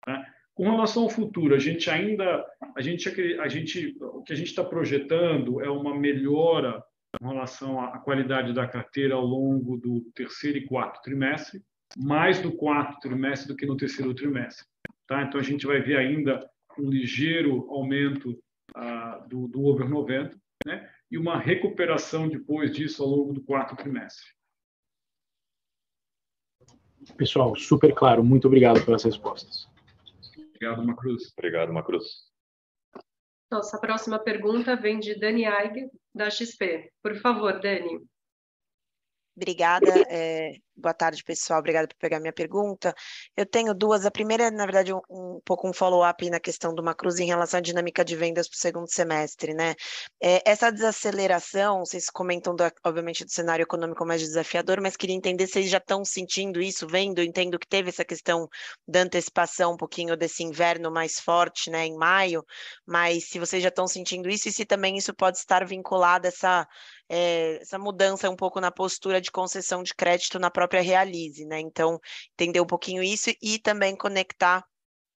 né? Com relação ao futuro, a gente ainda, a gente, a gente, o que a gente está projetando é uma melhora com relação à qualidade da carteira ao longo do terceiro e quarto trimestre, mais no quarto trimestre do que no terceiro trimestre, tá? Então, a gente vai ver ainda um ligeiro aumento ah, do, do over noventa, né? E uma recuperação depois disso ao longo do quarto trimestre. Pessoal, super claro. Muito obrigado pelas respostas. Obrigado, Macruz. Obrigado, Macruz. Nossa próxima pergunta vem de Dani Eig, da X P. Por favor, Dani. Obrigada. É, boa tarde, pessoal. Obrigada por pegar minha pergunta. Eu tenho duas. A primeira é, na verdade, um, um pouco um follow-up na questão do Macruz em relação à dinâmica de vendas para o segundo semestre, né? É, essa desaceleração, vocês comentam, do, obviamente, do cenário econômico mais desafiador, mas queria entender se vocês já estão sentindo isso, vendo, entendo que teve essa questão da antecipação um pouquinho desse inverno mais forte, né, em maio, mas se vocês já estão sentindo isso e se também isso pode estar vinculado a essa... É, essa mudança um pouco na postura de concessão de crédito na própria Realize, né? Então, entender um pouquinho isso e também conectar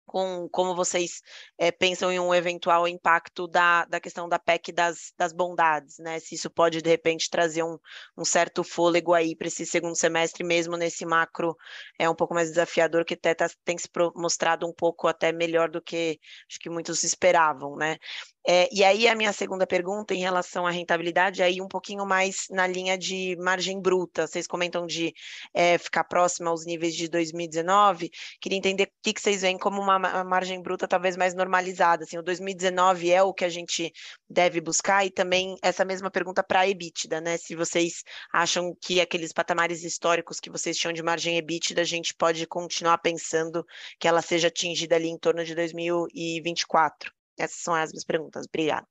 com como vocês é, pensam em um eventual impacto da, da questão da P E C das, das bondades, né? Se isso pode, de repente, trazer um, um certo fôlego aí para esse segundo semestre, mesmo nesse macro é um pouco mais desafiador, que até tá, tem se mostrado um pouco até melhor do que acho que muitos esperavam, né? É, e aí a minha segunda pergunta em relação à rentabilidade, aí um pouquinho mais na linha de margem bruta, vocês comentam de é, ficar próxima aos níveis de dois mil e dezenove, queria entender o que, que vocês veem como uma margem bruta talvez mais normalizada, assim, o dois mil e dezenove é o que a gente deve buscar e também essa mesma pergunta para a EBITDA, né, se vocês acham que aqueles patamares históricos que vocês tinham de margem EBITDA, a gente pode continuar pensando que ela seja atingida ali em torno de dois mil e vinte e quatro. Essas são as minhas perguntas. Obrigado.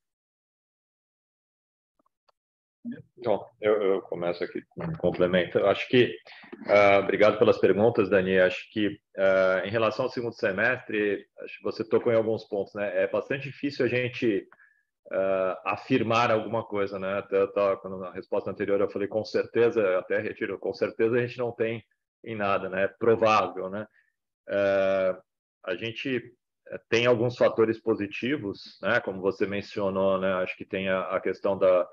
Bom, eu, eu começo aqui com um complemento. Eu acho que, uh, obrigado pelas perguntas, Dani. Acho que, uh, em relação ao segundo semestre, acho que você tocou em alguns pontos, né? É bastante difícil a gente uh, afirmar alguma coisa, né? Até eu tava, quando na resposta anterior eu falei com certeza, eu até retiro, com certeza a gente não tem em nada, né? É provável, né? Uh, a gente... Tem alguns fatores positivos, né? Como você mencionou, né? Acho que tem a, a questão da,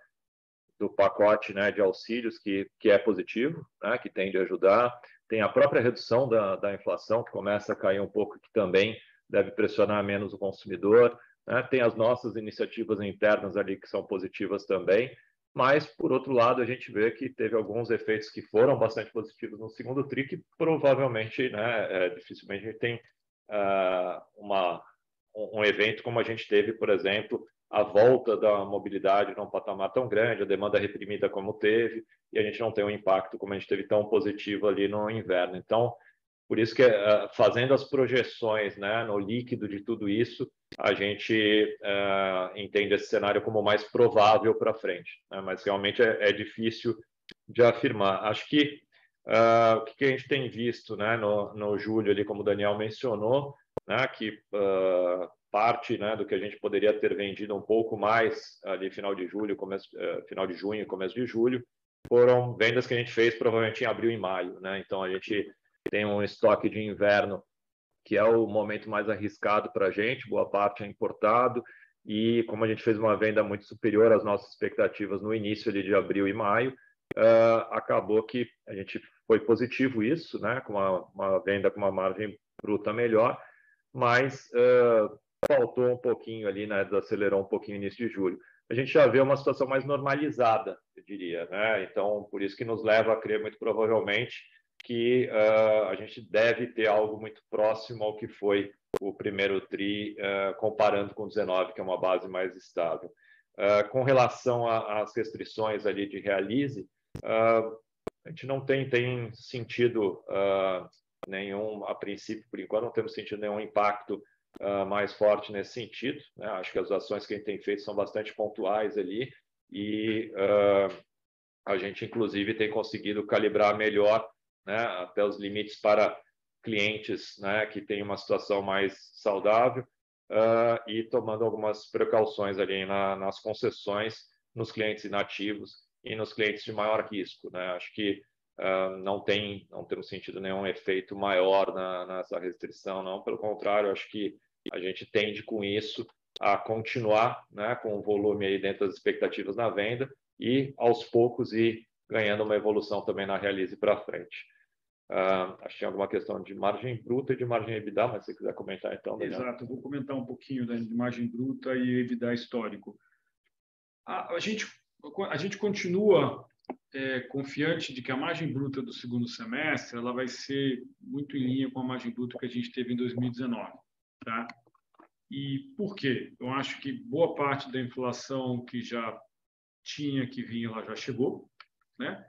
do pacote, né, de auxílios, que, que é positivo, né? Que tende a ajudar. Tem a própria redução da, da inflação, que começa a cair um pouco, que também deve pressionar menos o consumidor, né? Tem as nossas iniciativas internas ali, que são positivas também. Mas, por outro lado, a gente vê que teve alguns efeitos que foram bastante positivos no segundo TRI, que provavelmente, né, é, dificilmente a gente tem... Uh, uma, um evento como a gente teve, por exemplo, a volta da mobilidade num patamar tão grande, a demanda reprimida como teve, e a gente não tem um impacto como a gente teve tão positivo ali no inverno. Então, por isso que, fazendo as projeções, né, no líquido de tudo isso, a gente uh, entende esse cenário como mais provável para frente, né? Mas realmente é, é difícil de afirmar. Acho que uh, o que a gente tem visto, né, no, no julho, ali, como o Daniel mencionou, né, que uh, parte, né, do que a gente poderia ter vendido um pouco mais ali final de julho, começo, uh, final de junho, começo de julho, foram vendas que a gente fez provavelmente em abril e maio, né? Então a gente tem um estoque de inverno que é o momento mais arriscado para a gente, boa parte é importado, e como a gente fez uma venda muito superior às nossas expectativas no início ali de abril e maio, uh, acabou que a gente foi positivo isso, né, com uma, uma venda com uma margem bruta melhor, mas uh, faltou um pouquinho ali, né, desacelerou um pouquinho no início de julho. A gente já vê uma situação mais normalizada, eu diria, né? Então, por isso que nos leva a crer muito provavelmente que uh, a gente deve ter algo muito próximo ao que foi o primeiro TRI, uh, comparando com dezenove, que é uma base mais estável. Uh, com relação às restrições ali de Realize, uh, a gente não tem, tem sentido uh, nenhum, a princípio, por enquanto, não temos sentido nenhum impacto uh, mais forte nesse sentido, né? Acho que as ações que a gente tem feito são bastante pontuais ali, e uh, a gente, inclusive, tem conseguido calibrar melhor, né, até os limites para clientes, né, que têm uma situação mais saudável, uh, e tomando algumas precauções ali na, nas concessões, nos clientes inativos e nos clientes de maior risco, né? Acho que uh, não tem, não temos sentido nenhum efeito maior na, nessa restrição, não. Pelo contrário, acho que a gente tende com isso a continuar, né, com o volume aí dentro das expectativas na venda e aos poucos ir ganhando uma evolução também na Realize para frente. Uh, acho que tinha alguma questão de margem bruta e de margem EBITDA, mas se quiser comentar então, Daniel. Exato, vou comentar um pouquinho da margem bruta e EBITDA histórico. A, a, gente, a gente continua é, confiante de que a margem bruta do segundo semestre ela vai ser muito em linha com a margem bruta que a gente teve em dois mil e dezenove. Tá? E por quê? Eu acho que boa parte da inflação que já tinha que vir, ela já chegou, né?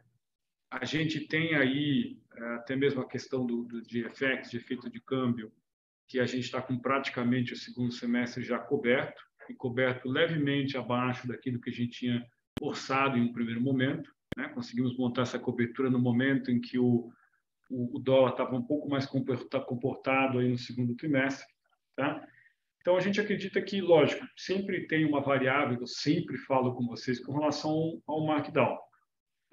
A gente tem aí até mesmo a questão do, do, de F X, de efeito de câmbio, que a gente está com praticamente o segundo semestre já coberto, e coberto levemente abaixo daquilo que a gente tinha orçado em um primeiro momento, né? Conseguimos montar essa cobertura no momento em que o, o, o dólar estava um pouco mais comportado aí no segundo trimestre, tá? Então, a gente acredita que, lógico, sempre tem uma variável, eu sempre falo com vocês, com relação ao markdown.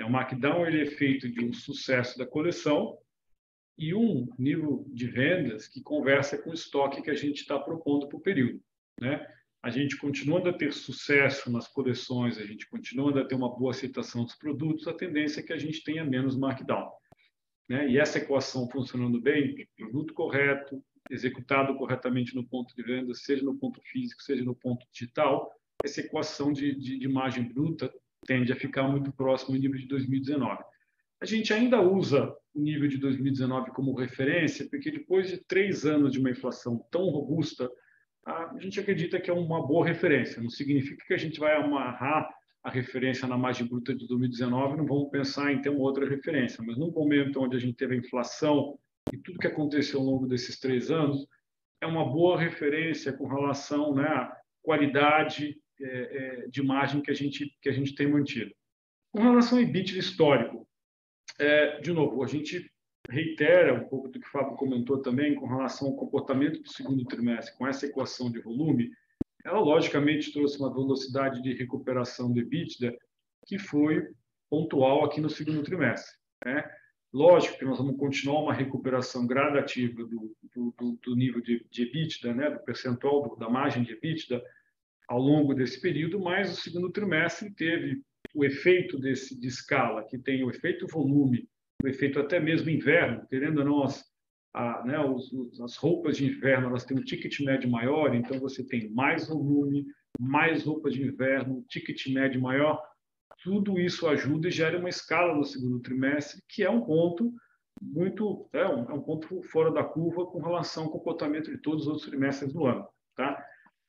O markdown ele é feito de um sucesso da coleção e um nível de vendas que conversa com o estoque que a gente está propondo para o período, né? A gente continuando a ter sucesso nas coleções, a gente continuando a ter uma boa aceitação dos produtos, a tendência é que a gente tenha menos markdown, né? E essa equação funcionando bem, produto correto, executado corretamente no ponto de venda, seja no ponto físico, seja no ponto digital, essa equação de, de, de margem bruta tende a ficar muito próximo ao nível de dois mil e dezenove. A gente ainda usa o nível de dois mil e dezenove como referência, porque depois de três anos de uma inflação tão robusta, a gente acredita que é uma boa referência. Não significa que a gente vai amarrar a referência na margem bruta de dois mil e dezenove, não vamos pensar em ter uma outra referência, mas no momento onde a gente teve a inflação e tudo que aconteceu ao longo desses três anos, é uma boa referência com relação, né, à qualidade de margem que a gente que a gente tem mantido. Com relação ao EBITDA histórico, é, de novo, a gente reitera um pouco do que o Fábio comentou também com relação ao comportamento do segundo trimestre, com essa equação de volume, ela logicamente trouxe uma velocidade de recuperação do EBITDA que foi pontual aqui no segundo trimestre, né? Lógico que nós vamos continuar uma recuperação gradativa do, do, do nível de, de EBITDA, né, do percentual do, da margem de EBITDA, ao longo desse período, mas o segundo trimestre teve o efeito desse de escala, que tem o efeito volume, o efeito até mesmo inverno, querendo ou não, as, a, né, os, os, as roupas de inverno elas têm um ticket médio maior, então você tem mais volume, mais roupas de inverno, ticket médio maior, tudo isso ajuda e gera uma escala no segundo trimestre, que é um ponto muito, é um, é um ponto fora da curva com relação ao comportamento de todos os outros trimestres do ano, tá?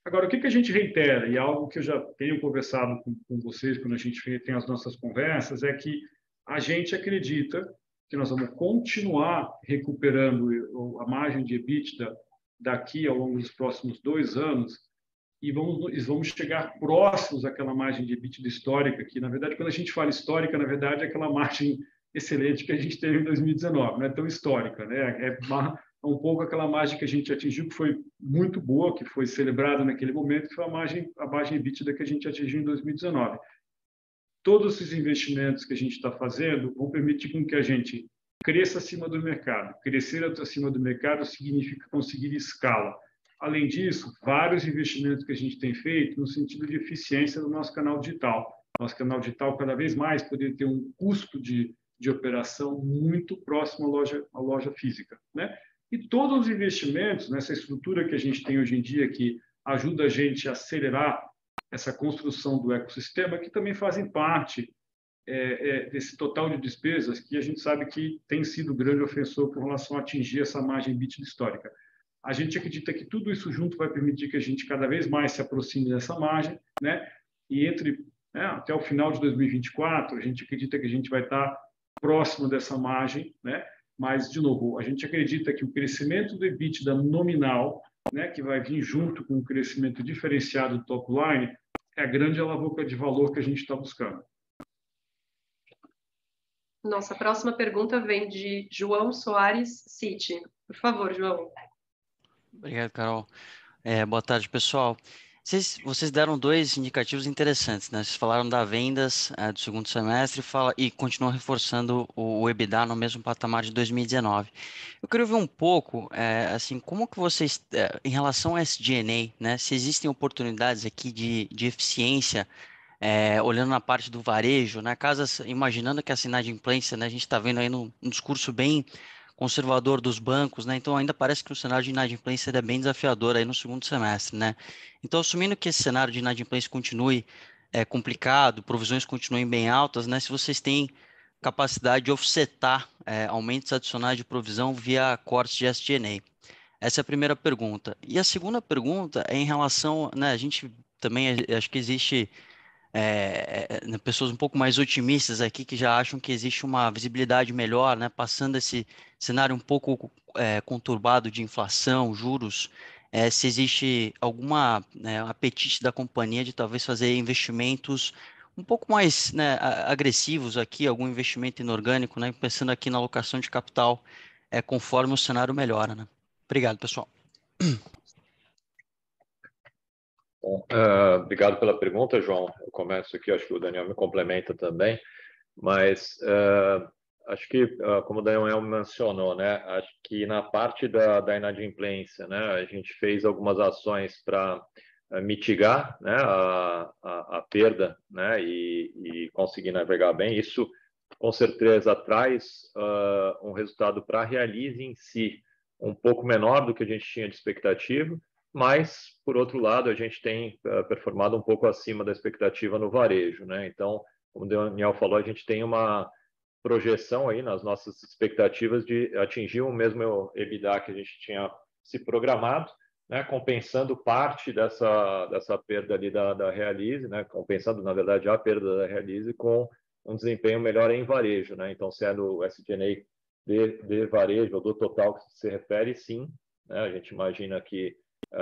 Agora, o que, que a gente reitera, e algo que eu já tenho conversado com, com vocês quando a gente tem as nossas conversas, é que a gente acredita que nós vamos continuar recuperando a margem de EBITDA daqui ao longo dos próximos dois anos e vamos, vamos chegar próximos àquela margem de EBITDA histórica, que, na verdade, quando a gente fala histórica, na verdade, é aquela margem excelente que a gente teve em dois mil e dezenove, não é tão histórica, né? É uma, um pouco aquela margem que a gente atingiu, que foi muito boa, que foi celebrada naquele momento, que foi a margem, a margem EBITDA que a gente atingiu em dois mil e dezenove. Todos esses investimentos que a gente está fazendo vão permitir com que a gente cresça acima do mercado. Crescer acima do mercado significa conseguir escala. Além disso, vários investimentos que a gente tem feito no sentido de eficiência do nosso canal digital. Nosso canal digital, cada vez mais, poderia ter um custo de, de operação muito próximo à loja, à loja física, né? E todos os investimentos nessa estrutura que a gente tem hoje em dia, que ajuda a gente a acelerar essa construção do ecossistema, que também fazem parte é, é, desse total de despesas que a gente sabe que tem sido grande ofensor com relação a atingir essa margem EBITDA histórica. A gente acredita que tudo isso junto vai permitir que a gente cada vez mais se aproxime dessa margem, né? E entre, né, até o final de dois mil e vinte e quatro, a gente acredita que a gente vai estar próximo dessa margem, né? Mas, de novo, a gente acredita que o crescimento do EBITDA nominal, né, que vai vir junto com o crescimento diferenciado do top line, é a grande alavanca de valor que a gente está buscando. Nossa próxima pergunta vem de João Soares, Citi. Por favor, João. Obrigado, Carol. É, boa tarde, pessoal. Vocês, vocês deram dois indicativos interessantes, né? Vocês falaram da vendas é, do segundo semestre fala, e continuam reforçando o, o EBITDA no mesmo patamar de dois mil e dezenove. Eu queria ver um pouco, é, assim, como que vocês, é, em relação ao S G and A, né? Se existem oportunidades aqui de, de eficiência, é, olhando na parte do varejo, né? Casas, imaginando que a inadimplência, né? A gente está vendo aí num discurso bem conservador dos bancos, né? Então ainda parece que o cenário de inadimplência é bem desafiador aí no segundo semestre, né? Então, assumindo que esse cenário de inadimplência continue é, complicado, provisões continuem bem altas, né? Se vocês têm capacidade de offsetar é, aumentos adicionais de provisão via cortes de S G and A. Essa é a primeira pergunta. E a segunda pergunta é em relação, né? A gente também, acho que existe é, é, pessoas um pouco mais otimistas aqui que já acham que existe uma visibilidade melhor, né, passando esse cenário um pouco é, conturbado de inflação, juros, é, se existe alguma né, apetite da companhia de talvez fazer investimentos um pouco mais né, agressivos aqui, algum investimento inorgânico, né, pensando aqui na alocação de capital é, conforme o cenário melhora, né? Obrigado, pessoal. Bom, uh, obrigado pela pergunta, João. Eu começo aqui, acho que o Daniel me complementa também, mas uh, acho que, uh, como o Daniel mencionou, né, acho que na parte da, da inadimplência, né, a gente fez algumas ações para uh, mitigar, né, a, a, a perda, né, e, e conseguir navegar bem. Isso, com certeza, traz uh, um resultado para a Realize em si um pouco menor do que a gente tinha de expectativa, mas, por outro lado, a gente tem uh, performado um pouco acima da expectativa no varejo, né? Então, como o Daniel falou, a gente tem uma projeção aí nas nossas expectativas de atingir o mesmo EBITDA que a gente tinha se programado, né? Compensando parte dessa, dessa perda ali da, da Realize, né? Compensando, na verdade, a perda da Realize com um desempenho melhor em varejo, né? Então, sendo o S G and A de, de varejo, ou do total que se refere, sim, né? A gente imagina que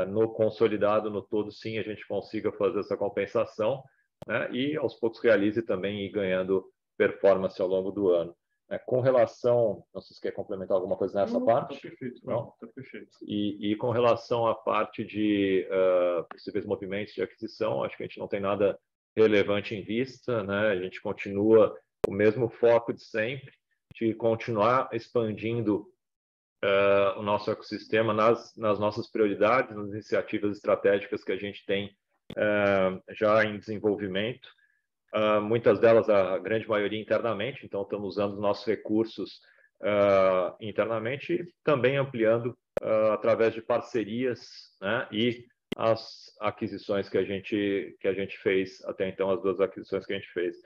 no consolidado, no todo, sim, a gente consiga fazer essa compensação, né? E aos poucos Realize também ir ganhando performance ao longo do ano. É, com relação, não sei se quer complementar alguma coisa nessa não, parte. Tá perfeito, não? Tá perfeito. E, e com relação à parte de uh, possíveis movimentos de aquisição, acho que a gente não tem nada relevante em vista, né? A gente continua o mesmo foco de sempre, de continuar expandindo Uh, o nosso ecossistema nas, nas nossas prioridades, nas iniciativas estratégicas que a gente tem uh, já em desenvolvimento, uh, muitas delas, a grande maioria internamente, então estamos usando os nossos recursos uh, internamente e também ampliando uh, através de parcerias, né, e as aquisições que a, gente, que a gente fez, até então as duas aquisições que a gente fez,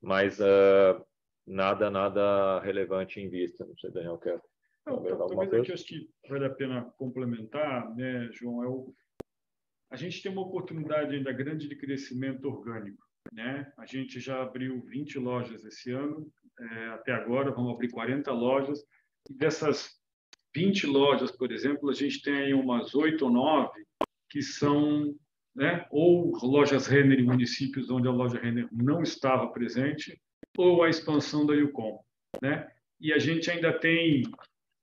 mas uh, nada, nada relevante em vista, não sei, Daniel, quer... Não, talvez aqui acho que vale a pena complementar, né, João? Eu, A gente tem uma oportunidade ainda grande de crescimento orgânico, né? A gente já abriu vinte lojas esse ano, é, até agora vamos abrir quarenta lojas. E dessas vinte lojas, por exemplo, a gente tem umas oito ou nove que são, né, ou lojas Renner em municípios onde a loja Renner não estava presente, ou a expansão da Youcom, né? E a gente ainda tem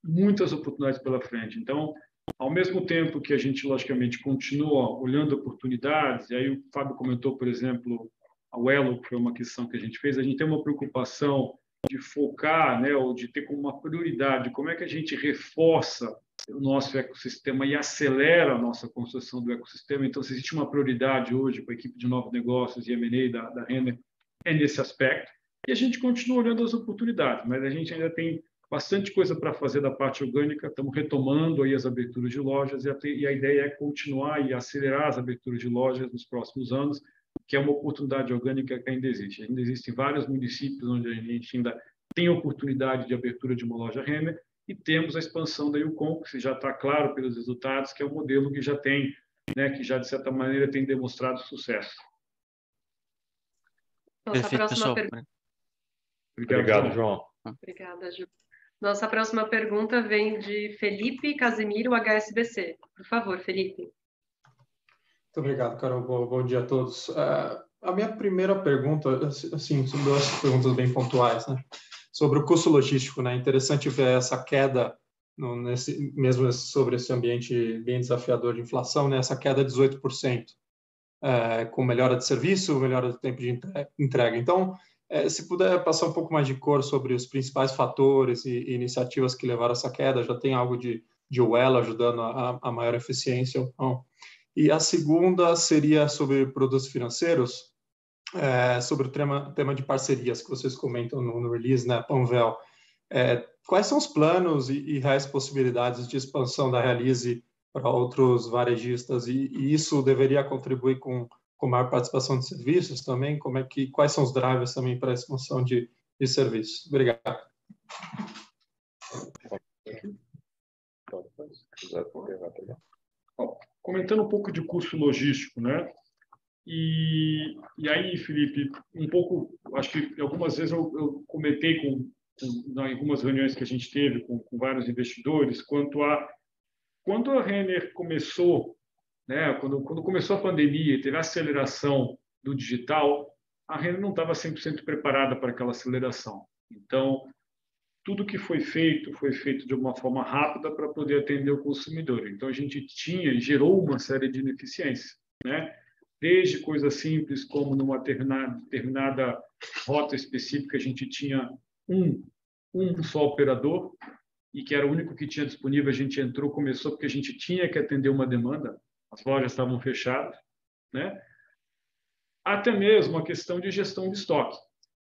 muitas oportunidades pela frente. Então, ao mesmo tempo que a gente, logicamente, continua olhando oportunidades, e aí o Fábio comentou, por exemplo, a Uello, que foi uma aquisição que a gente fez, a gente tem uma preocupação de focar, né, ou de ter como uma prioridade como é que a gente reforça o nosso ecossistema e acelera a nossa construção do ecossistema. Então, se existe uma prioridade hoje para a equipe de novos negócios e M e A da, da Renner, é nesse aspecto. E a gente continua olhando as oportunidades, mas a gente ainda tem bastante coisa para fazer da parte orgânica. Estamos retomando aí as aberturas de lojas e a, e a ideia é continuar e acelerar as aberturas de lojas nos próximos anos, que é uma oportunidade orgânica que ainda existe. Ainda existem vários municípios onde a gente ainda tem oportunidade de abertura de uma loja Renner e temos a expansão da Yukon, que já está claro pelos resultados, que é um modelo que já tem, né, que já de certa maneira tem demonstrado sucesso. Nossa Perfeito, próxima pessoal. Pergunta. Obrigado, Obrigado, João. João. Obrigada, Ju. Nossa próxima pergunta vem de Felipe Casimiro, H S B C. Por favor, Felipe. Muito obrigado, Carol. Bom, bom dia a todos. Uh, a minha primeira pergunta, assim, são duas perguntas bem pontuais, né? Sobre o custo logístico, né? Interessante ver essa queda, no, nesse, mesmo sobre esse ambiente bem desafiador de inflação, né? Essa queda de dezoito por cento, uh, com melhora de serviço, melhora do tempo de entrega. Então, uh, se puder passar um pouco mais de cor sobre os principais fatores e, e iniciativas que levaram a essa queda, já tem algo de, de Uello ajudando a, a maior eficiência ou não? E a segunda seria sobre produtos financeiros, é, sobre o tema, tema de parcerias que vocês comentam no, no release, né, Panvel. É, quais são os planos e, e reais possibilidades de expansão da Realize para outros varejistas? E, e isso deveria contribuir com, com maior participação de serviços também? Como é que, quais são os drivers também para a expansão de, de serviços? Obrigado. Bom, comentando um pouco de custo logístico, né? E, e aí, Felipe, um pouco, acho que algumas vezes eu, eu comentei com, com em algumas reuniões que a gente teve com, com vários investidores quanto a quando a Renner começou, né? Quando, quando começou a pandemia e teve a aceleração do digital, a Renner não estava cem por cento preparada para aquela aceleração. Então, tudo que foi feito, foi feito de uma forma rápida para poder atender o consumidor. Então, a gente tinha, gerou uma série de ineficiências, né? Desde coisas simples, como numa determinada rota específica, a gente tinha um, um só operador, e que era o único que tinha disponível, a gente entrou, começou, porque a gente tinha que atender uma demanda, as lojas estavam fechadas, né? Até mesmo a questão de gestão de estoque.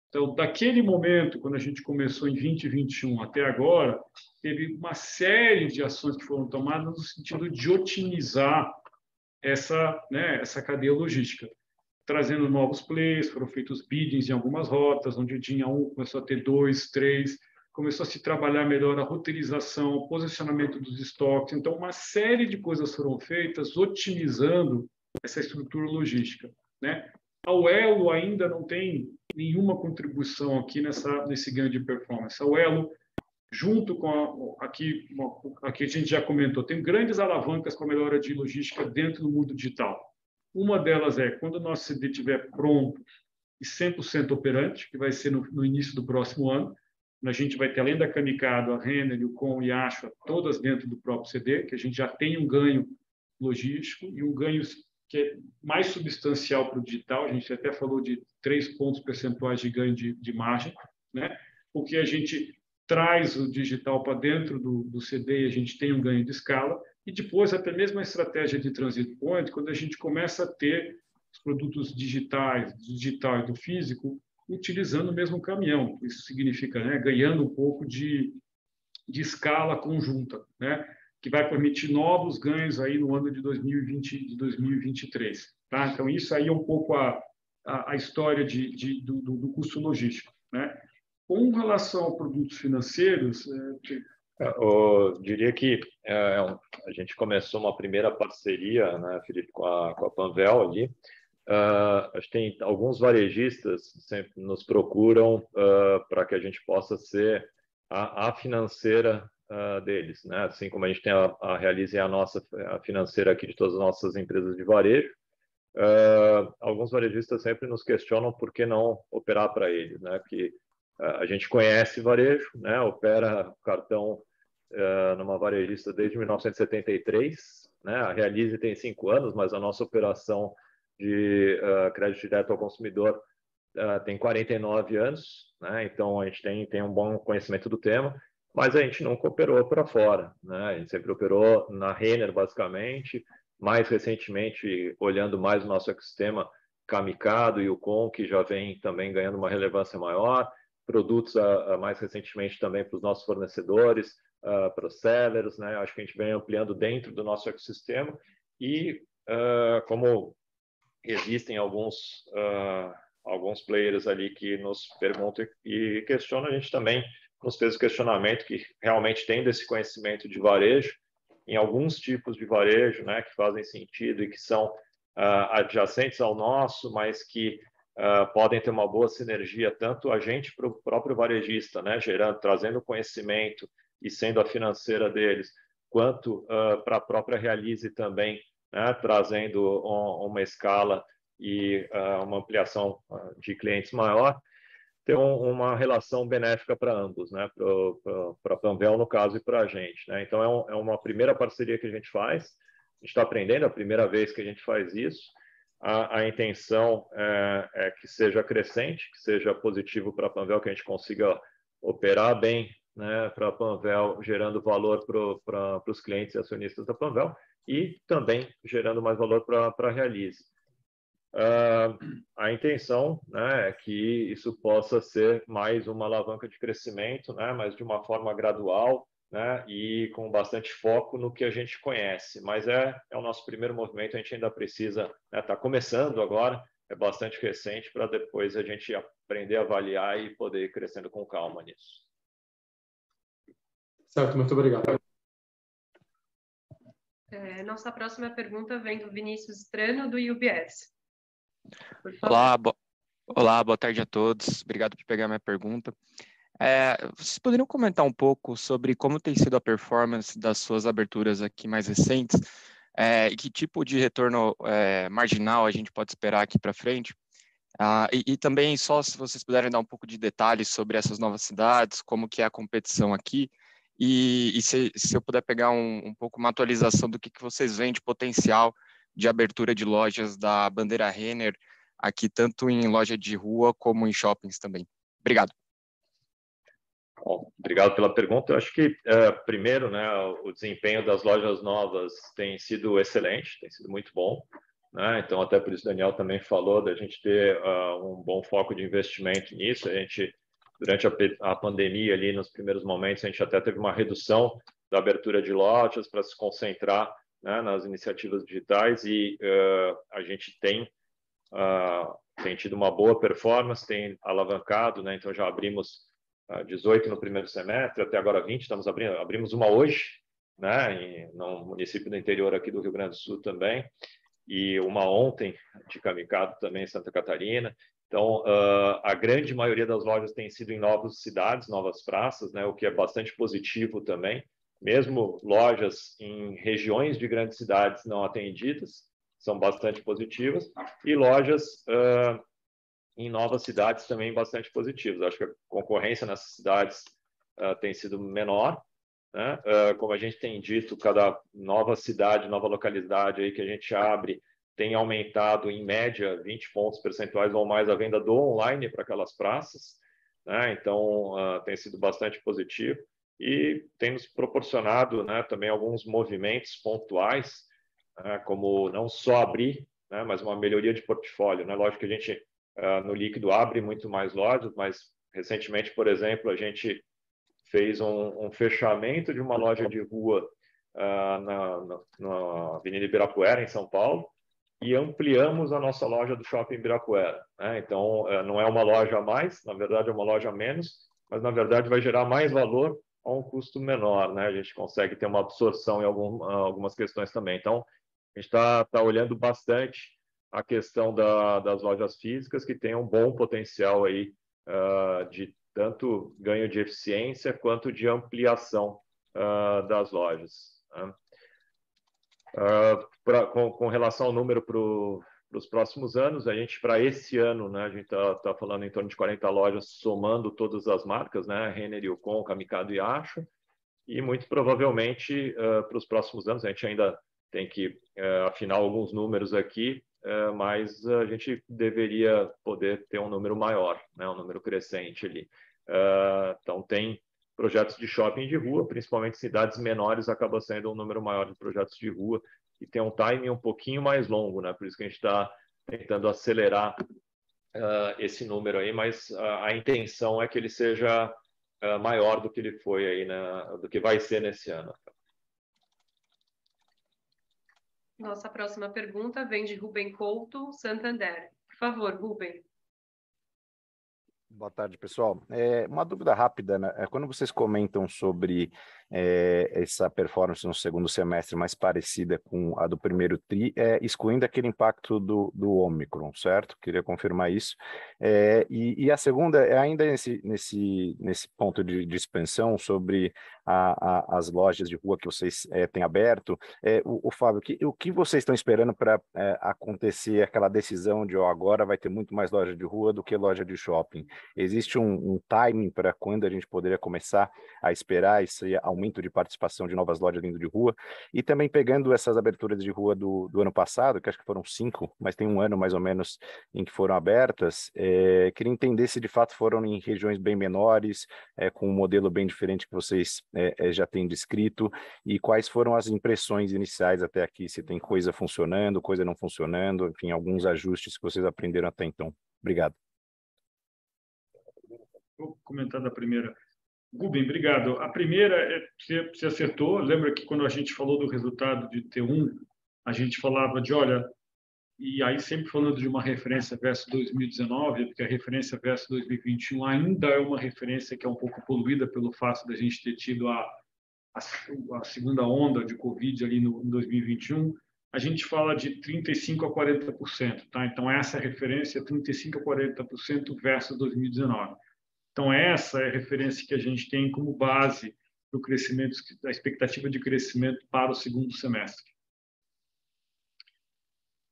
Então, daquele momento, quando a gente começou em vinte e vinte e um até agora, teve uma série de ações que foram tomadas no sentido de otimizar essa, né, essa cadeia logística, trazendo novos players, foram feitos biddings em algumas rotas, onde tinha um, começou a ter dois, três, começou a se trabalhar melhor a roteirização, o posicionamento dos estoques. Então, uma série de coisas foram feitas otimizando essa estrutura logística, né? A Uello ainda não tem nenhuma contribuição aqui nessa, nesse ganho de performance. A Uello, junto com a, aqui, aqui a gente já comentou, tem grandes alavancas para melhora de logística dentro do mundo digital. Uma delas é quando o nosso C D estiver pronto e cem por cento operante, que vai ser no, no início do próximo ano, a gente vai ter, além da Camicado, a Renner, Yukon e Ashua, todas dentro do próprio C D, que a gente já tem um ganho logístico e um ganho que é mais substancial para o digital. A gente até falou de três pontos percentuais de ganho de, de margem, né? Porque a gente traz o digital para dentro do, do C D e a gente tem um ganho de escala. E depois, até mesmo a estratégia de transit point, quando a gente começa a ter os produtos digitais, do digital e do físico, utilizando o mesmo caminhão. Isso significa, né, ganhando um pouco de, de escala conjunta, né? Que vai permitir novos ganhos aí no ano de dois mil e vinte, de dois mil e vinte e três. Tá? Então, isso aí é um pouco a, a, a história de, de, do, do custo logístico, né? Com relação a produtos financeiros, é, Eu diria que é, a gente começou uma primeira parceria, né, Felipe, com a, com a Panvel ali. Uh, acho que tem alguns varejistas que sempre nos procuram uh, para que a gente possa ser a, a financeira uh, deles, né? Assim como a gente tem a, a Realize, a nossa a financeira aqui de todas as nossas empresas de varejo. Uh, alguns varejistas sempre nos questionam por que não operar para eles, né? Porque uh, a gente conhece varejo, né? Opera cartão uh, numa varejista desde mil novecentos e setenta e três, né? A Realize tem cinco anos, mas a nossa operação de uh, crédito direto ao consumidor uh, tem quarenta e nove anos, né? Então a gente tem, tem um bom conhecimento do tema, mas a gente nunca operou para fora, né? A gente sempre operou na Renner, basicamente, mais recentemente, olhando mais o nosso ecossistema, Camicado e Yukon, que já vem também ganhando uma relevância maior, produtos uh, mais recentemente também para os nossos fornecedores, uh, para os sellers, né? Acho que a gente vem ampliando dentro do nosso ecossistema e uh, como... existem alguns, uh, alguns players ali que nos perguntam e questionam, a gente também nos fez o questionamento que realmente tendo esse conhecimento de varejo, em alguns tipos de varejo, né, que fazem sentido e que são uh, adjacentes ao nosso, mas que uh, podem ter uma boa sinergia, tanto a gente para o próprio varejista, né, gerando, trazendo conhecimento e sendo a financeira deles, quanto uh, para a própria Realize também, né, trazendo um, uma escala e uh, uma ampliação de clientes maior, ter um, uma relação benéfica para ambos, né, para a Panvel, no caso, e para a gente. Né? Então, é, um, é uma primeira parceria que a gente faz, a gente está aprendendo, é a primeira vez que a gente faz isso, a, a intenção é, é que seja crescente, que seja positivo para a Panvel, que a gente consiga operar bem, né, para a Panvel, gerando valor para pro, os clientes e acionistas da Panvel, e também gerando mais valor para a Realize. Uh, a intenção, né, é que isso possa ser mais uma alavanca de crescimento, né, mas de uma forma gradual, né, e com bastante foco no que a gente conhece. Mas é, é o nosso primeiro movimento, a gente ainda precisa, né, tá começando agora, é bastante recente, para depois a gente aprender a avaliar e poder ir crescendo com calma nisso. Certo, muito obrigado. É, nossa próxima pergunta vem do Vinícius Strano, do U B S. Olá, bo... Olá, boa tarde a todos. Obrigado por pegar minha pergunta. É, vocês poderiam comentar um pouco sobre como tem sido a performance das suas aberturas aqui mais recentes é, e que tipo de retorno é, marginal a gente pode esperar aqui para frente? Ah, e, e também só se vocês puderem dar um pouco de detalhes sobre essas novas cidades, como que é a competição aqui. E, e se, se eu puder pegar um, um pouco uma atualização do que, que vocês veem de potencial de abertura de lojas da bandeira Renner, aqui tanto em loja de rua como em shoppings também. Obrigado. Bom, obrigado pela pergunta. Eu acho que, é, primeiro, né, o desempenho das lojas novas tem sido excelente, tem sido muito bom, né? Então, até por isso o Daniel também falou da gente ter uh, um bom foco de investimento nisso. A gente... Durante a pandemia, ali nos primeiros momentos, a gente até teve uma redução da abertura de lojas para se concentrar, né, nas iniciativas digitais e uh, a gente tem, uh, tem tido uma boa performance, tem alavancado, né, então já abrimos uh, dezoito no primeiro semestre, até agora vinte, estamos abrindo, abrimos uma hoje, né, em, no município do interior aqui do Rio Grande do Sul também, e uma ontem de Camicado também em Santa Catarina. Então, uh, a grande maioria das lojas tem sido em novas cidades, novas praças, né, o que é bastante positivo também. Mesmo lojas em regiões de grandes cidades não atendidas, são bastante positivas. E lojas uh, em novas cidades também bastante positivas. Acho que a concorrência nessas cidades uh, tem sido menor, né? Uh, como a gente tem dito, cada nova cidade, nova localidade aí que a gente abre, tem aumentado, em média, vinte pontos percentuais ou mais a venda do online para aquelas praças, né? Então, uh, tem sido bastante positivo e tem nos proporcionado, né, também alguns movimentos pontuais, uh, como não só abrir, né, mas uma melhoria de portfólio, né? Lógico que a gente, uh, no líquido, abre muito mais lojas, mas recentemente, por exemplo, a gente fez um, um fechamento de uma loja de rua uh, na, na, na Avenida Ibirapuera, em São Paulo, e ampliamos a nossa loja do Shopping Ibirapuera, né? Então, não é uma loja a mais, na verdade é uma loja a menos, mas na verdade vai gerar mais valor a um custo menor, né? A gente consegue ter uma absorção em algum, algumas questões também. Então, a gente está tá olhando bastante a questão da, das lojas físicas, que tem um bom potencial aí uh, de tanto ganho de eficiência quanto de ampliação uh, das lojas. Né? Uh, pra, com, com relação ao número para os próximos anos, a gente, para esse ano, né, a gente está tá falando em torno de quarenta lojas, somando todas as marcas, né, Renner, Youcom, Camicado e Ashua, e muito provavelmente uh, para os próximos anos, a gente ainda tem que uh, afinar alguns números aqui, uh, mas a gente deveria poder ter um número maior, né, um número crescente ali. Uh, então, tem projetos de shopping de rua, principalmente cidades menores, acaba sendo um número maior de projetos de rua e tem um timing um pouquinho mais longo, né? Por isso que a gente está tentando acelerar uh, esse número aí, mas uh, a intenção é que ele seja uh, maior do que ele foi aí, né? Do que vai ser nesse ano. Nossa próxima pergunta vem de Ruben Couto, Santander. Por favor, Ruben. Boa tarde, pessoal. É, uma dúvida rápida, né? Quando vocês comentam sobre é, essa performance no segundo semestre mais parecida com a do primeiro TRI, é, excluindo aquele impacto do, do Ômicron, certo? Queria confirmar isso. É, e, e a segunda é ainda nesse, nesse, nesse ponto de, de expansão sobre a, a, as lojas de rua que vocês é, têm aberto. É, o, o Fábio, que, o que vocês estão esperando para é, acontecer aquela decisão de, ó, agora vai ter muito mais loja de rua do que loja de shopping? Existe um, um timing para quando a gente poderia começar a esperar esse aumento de participação de novas lojas vindo de rua? E também pegando essas aberturas de rua do, do ano passado, que acho que foram cinco, mas tem um ano mais ou menos em que foram abertas, é, queria entender se de fato foram em regiões bem menores, é, com um modelo bem diferente que vocês é, já têm descrito, e quais foram as impressões iniciais até aqui, se tem coisa funcionando, coisa não funcionando, enfim, alguns ajustes que vocês aprenderam até então. Obrigado. Vou comentar da primeira. Ruben, obrigado. A primeira, é, você, você acertou. Lembra que quando a gente falou do resultado de T um, a gente falava de, olha, e aí sempre falando de uma referência versus dois mil e dezenove, porque a referência versus dois mil e vinte e um ainda é uma referência que é um pouco poluída pelo fato da gente ter tido a, a, a segunda onda de Covid ali no, em dois mil e vinte e um. A gente fala de trinta e cinco por cento a quarenta por cento, tá? Então, essa referência é trinta e cinco por cento a quarenta por cento versus dois mil e dezenove. Então, essa é a referência que a gente tem como base para o crescimento, a expectativa de crescimento para o segundo semestre.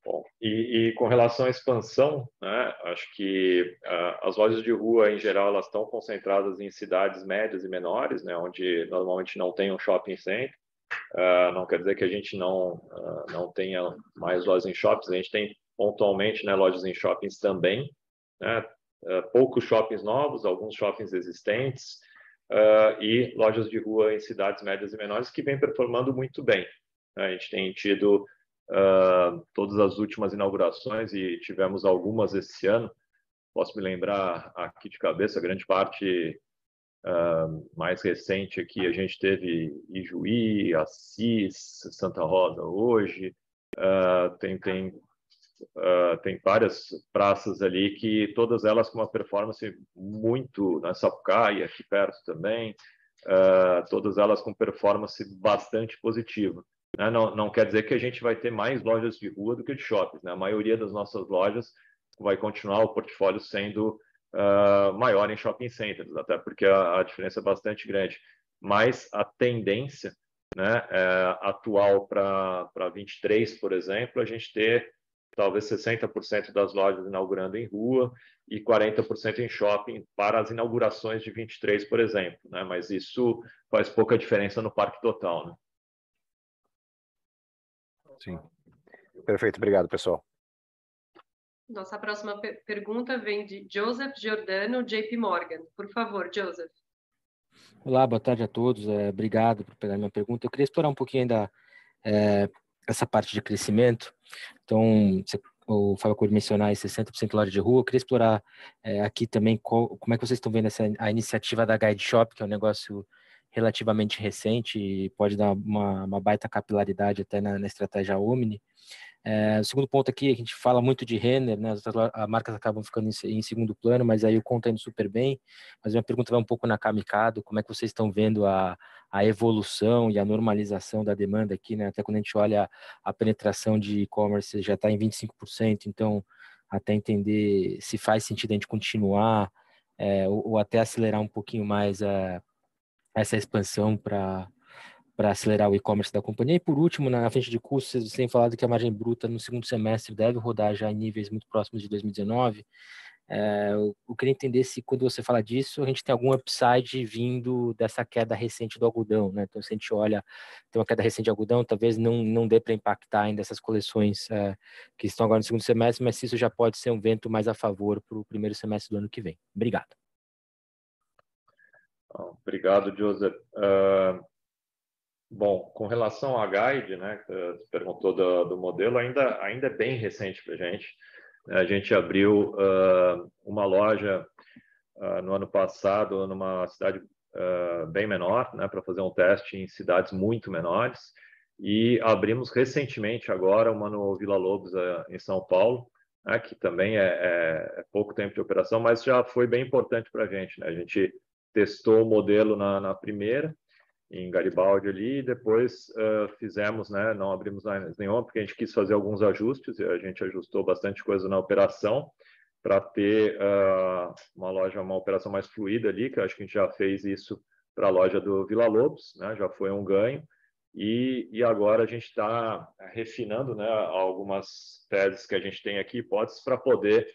Bom, e, e com relação à expansão, né, acho que uh, as lojas de rua, em geral, elas estão concentradas em cidades médias e menores, né, onde normalmente não tem um shopping center. Uh, não quer dizer que a gente não, uh, não tenha mais lojas em shoppings, a gente tem pontualmente, né, lojas em shoppings também, né? Uh, poucos shoppings novos, alguns shoppings existentes uh, e lojas de rua em cidades médias e menores que vem performando muito bem. A gente tem tido uh, todas as últimas inaugurações e tivemos algumas esse ano. Posso me lembrar aqui de cabeça, a grande parte uh, mais recente aqui, a gente teve Ijuí, Assis, Santa Rosa hoje, uh, tem... tem Uh, tem várias praças ali que todas elas com uma performance muito, na Sapucaia aqui perto também, uh, todas elas com performance bastante positiva, né? Não, não quer dizer que a gente vai ter mais lojas de rua do que de shoppings, né? A maioria das nossas lojas vai continuar o portfólio sendo uh, maior em shopping centers, até porque a, a diferença é bastante grande, mas a tendência, né, é, atual para vinte e três, por exemplo, a gente ter talvez sessenta por cento das lojas inaugurando em rua e quarenta por cento em shopping para as inaugurações de vinte e três, por exemplo, né? Mas isso faz pouca diferença no parque total, né? Sim. Perfeito, obrigado, pessoal. Nossa próxima per pergunta vem de Joseph Giordano, J P Morgan. Por favor, Joseph. Olá, boa tarde a todos. É, obrigado por pegar minha pergunta. Eu queria explorar um pouquinho ainda é, essa parte de crescimento. Então, o Fábio acabou de mencionar sessenta por cento loja de rua. Eu queria explorar é, aqui também qual, como é que vocês estão vendo essa, a iniciativa da Guide Shop, que é um negócio relativamente recente e pode dar uma, uma baita capilaridade até na, na estratégia OMNI. É, o segundo ponto aqui, a gente fala muito de Renner, né? As outras marcas acabam ficando em, em segundo plano, mas aí o Youcom está indo super bem. Mas minha pergunta vai um pouco na Camicado, como é que vocês estão vendo a, a evolução e a normalização da demanda aqui, né? Até quando a gente olha a penetração de e-commerce, já está em vinte e cinco por cento, então até entender se faz sentido a gente continuar é, ou, ou até acelerar um pouquinho mais a, essa expansão para... para acelerar o e-commerce da companhia. E por último, na frente de custos, vocês têm falado que a margem bruta no segundo semestre deve rodar já em níveis muito próximos de dois mil e dezenove. É, eu, eu queria entender se, quando você fala disso, a gente tem algum upside vindo dessa queda recente do algodão, né? Então, se a gente olha, tem uma queda recente de algodão, talvez não, não dê para impactar ainda essas coleções é, que estão agora no segundo semestre, mas se isso já pode ser um vento mais a favor para o primeiro semestre do ano que vem. Obrigado. Obrigado, Joseph. Uh... Bom, com relação à Guide, né, você perguntou do, do modelo, ainda, ainda é bem recente para a gente. A gente abriu uh, uma loja uh, no ano passado, numa cidade uh, bem menor, né, para fazer um teste em cidades muito menores. E abrimos recentemente agora uma no Vila Lobos, uh, em São Paulo, né, que também é, é, é pouco tempo de operação, mas já foi bem importante para a gente, né? A gente testou o modelo na, na primeira, em Garibaldi ali, e depois uh, fizemos, né, não abrimos nenhuma, porque a gente quis fazer alguns ajustes, a gente ajustou bastante coisa na operação, para ter uh, uma loja, uma operação mais fluida ali, que eu acho que a gente já fez isso para a loja do Vila Lobos, né, já foi um ganho, e, e agora a gente está refinando, né, algumas teses que a gente tem aqui, hipóteses, para poder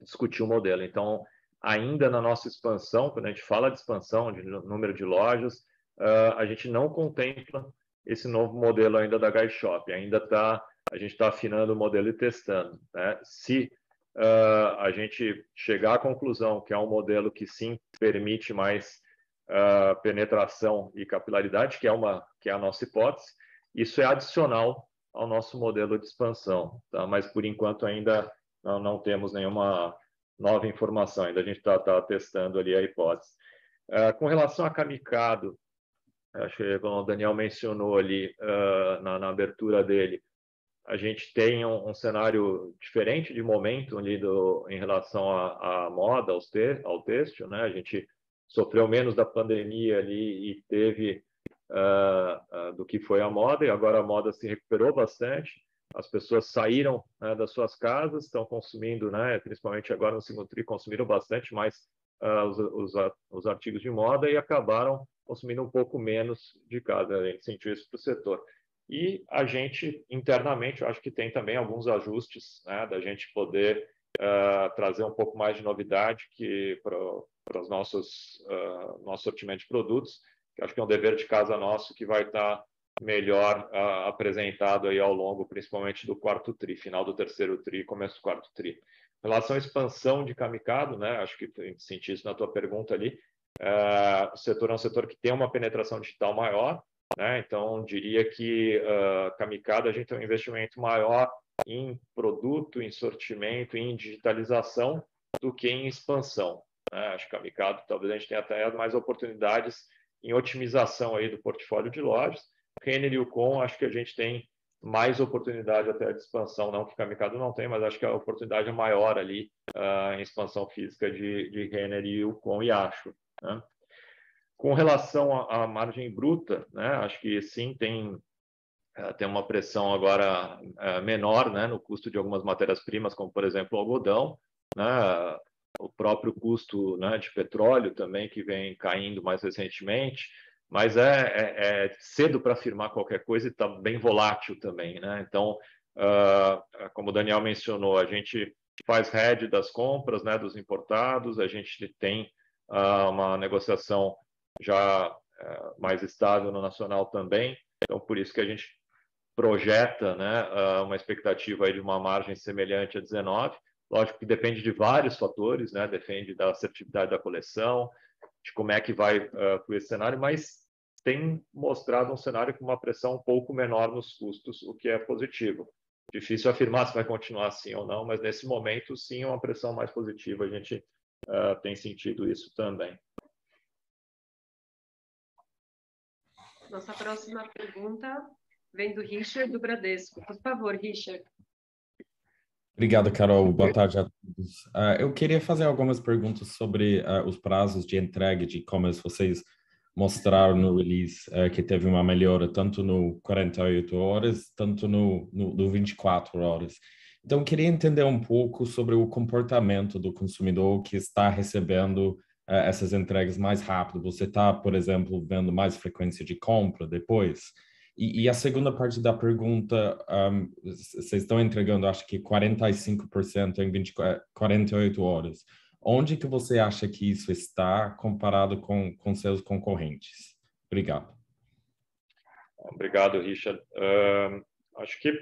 discutir o modelo. Então, ainda na nossa expansão, quando a gente fala de expansão, de número de lojas, Uh, a gente não contempla esse novo modelo ainda da Guide Shop, ainda tá, a gente está afinando o modelo e testando, né? Se uh, a gente chegar à conclusão que é um modelo que sim permite mais uh, penetração e capilaridade, que é, uma, que é a nossa hipótese, isso é adicional ao nosso modelo de expansão, tá? Mas por enquanto ainda não, não temos nenhuma nova informação, ainda a gente está tá testando ali a hipótese. Uh, com relação a Camicado, acho que o Daniel mencionou ali uh, na, na abertura dele, a gente tem um, um cenário diferente de momento ali do, em relação à moda, aos te, ao têxtil, né? A gente sofreu menos da pandemia ali e teve uh, uh, do que foi a moda, e agora a moda se recuperou bastante, as pessoas saíram, né, das suas casas, estão consumindo, né, principalmente agora no segundo tri, consumiram bastante mais uh, os, os, os artigos de moda e acabaram consumindo um pouco menos de casa, a gente sentiu isso para o setor. E a gente, internamente, eu acho que tem também alguns ajustes, né, da gente poder uh, trazer um pouco mais de novidade para os nossos uh, nosso sortimento de produtos, que acho que é um dever de casa nosso que vai estar tá melhor uh, apresentado aí ao longo, principalmente do quarto tri, final do terceiro tri, começo do quarto tri. Em relação à expansão de Camicado, né, acho que senti isso na tua pergunta ali, Uh, o setor é um setor que tem uma penetração digital maior, né? Então diria que uh, Camicado a gente tem um investimento maior em produto, em sortimento, em digitalização do que em expansão, né? Acho que Camicado talvez a gente tenha até mais oportunidades em otimização aí do portfólio de lojas. Renner e Youcom, acho que a gente tem mais oportunidade até de expansão, não que Camicado não tem, mas acho que a oportunidade é maior ali uh, em expansão física de, de Renner e Youcom e Ashua. Né? Com relação à margem bruta, né, acho que sim, tem, tem uma pressão agora menor, né, no custo de algumas matérias-primas, como por exemplo o algodão, né, o próprio custo, né, de petróleo também, que vem caindo mais recentemente, mas é, é, é cedo para afirmar qualquer coisa e está bem volátil também, né? Então, uh, como o Daniel mencionou, a gente faz hedge das compras, né, dos importados, a gente tem uma negociação já mais estável no nacional também, então por isso que a gente projeta, né, uma expectativa aí de uma margem semelhante a dezenove, lógico que depende de vários fatores, né, depende da assertividade da coleção, de como é que vai uh, esse cenário, mas tem mostrado um cenário com uma pressão um pouco menor nos custos, o que é positivo. Difícil afirmar se vai continuar assim ou não, mas nesse momento sim, uma pressão mais positiva, a gente Uh, tem sentido isso também. Nossa próxima pergunta vem do Richard, do Bradesco. Por favor, Richard. Obrigado, Carol. Boa tarde a todos. Uh, eu queria fazer algumas perguntas sobre uh, os prazos de entrega de e-commerce. Vocês mostraram no release uh, que teve uma melhora tanto no quarenta e oito horas, tanto no, no, no vinte e quatro horas. Então, queria entender um pouco sobre o comportamento do consumidor que está recebendo uh, essas entregas mais rápido. Você está, por exemplo, vendo mais frequência de compra depois? E, e a segunda parte da pergunta, um, vocês estão entregando, acho que quarenta e cinco por cento em vinte, quarenta e oito horas. Onde que você acha que isso está comparado com, com seus concorrentes? Obrigado. Obrigado, Richard. Uh, acho que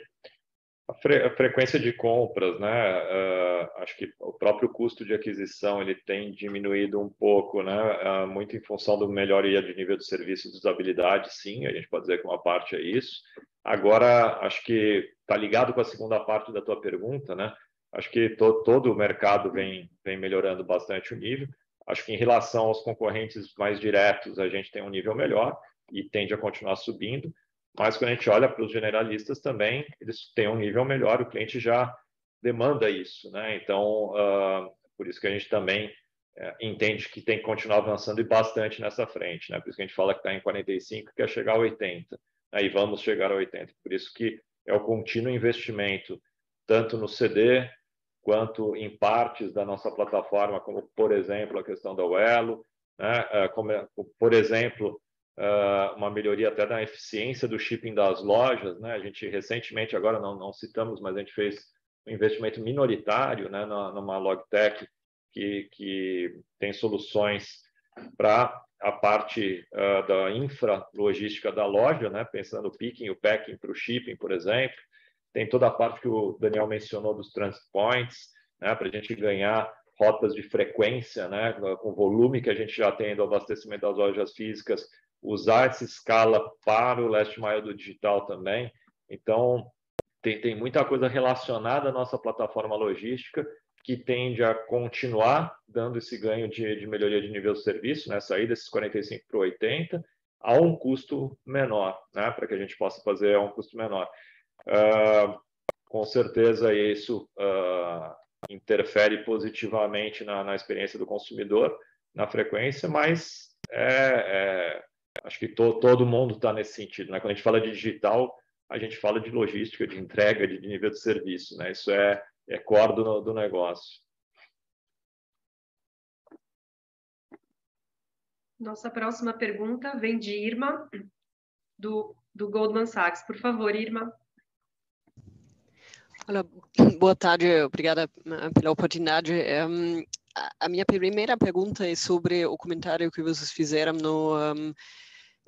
a, fre a frequência de compras, né? Uh, acho que o próprio custo de aquisição ele tem diminuído um pouco, né? Uh, muito em função do melhoria de nível de serviço e de usabilidade, sim, a gente pode dizer que uma parte é isso. Agora, acho que está ligado com a segunda parte da tua pergunta, né? Acho que to, todo o mercado vem, vem melhorando bastante o nível. Acho que em relação aos concorrentes mais diretos, a gente tem um nível melhor e tende a continuar subindo. Mas quando a gente olha para os generalistas também, eles têm um nível melhor, o cliente já demanda isso, né? Então, uh, por isso que a gente também uh, entende que tem que continuar avançando e bastante nessa frente, né? Por isso que a gente fala que está em quarenta e cinco, quer chegar a oitenta, aí vamos chegar a oitenta. Por isso que é o contínuo investimento, tanto no C D, quanto em partes da nossa plataforma, como, por exemplo, a questão da Uello, né? Como, por exemplo, uma melhoria até da eficiência do shipping das lojas, né? A gente recentemente, agora não, não citamos, mas a gente fez um investimento minoritário, né? Numa logtech que, que tem soluções para a parte uh, da infralogística da loja, né? Pensando o picking, o packing para o shipping, por exemplo. Tem toda a parte que o Daniel mencionou dos transit points, né, para a gente ganhar rotas de frequência, né, com o volume que a gente já tem do abastecimento das lojas físicas, usar essa escala para o last mile do digital também. Então, tem, tem muita coisa relacionada à nossa plataforma logística que tende a continuar dando esse ganho de, de melhoria de nível de serviço, né, sair desses quarenta e cinco para oitenta, a um custo menor, né, para que a gente possa fazer a um custo menor. Uh, com certeza isso uh, interfere positivamente na, na experiência do consumidor, na frequência, mas é, é, acho que to, todo mundo está nesse sentido, né? Quando a gente fala de digital, a gente fala de logística, de entrega, de, de nível de serviço, né? Isso é, é core do, do negócio. Nossa próxima pergunta vem de Irma, do, do Goldman Sachs. Por favor, Irma. Olá, boa tarde, obrigada pela oportunidade. Um, a minha primeira pergunta é sobre o comentário que vocês fizeram no, um,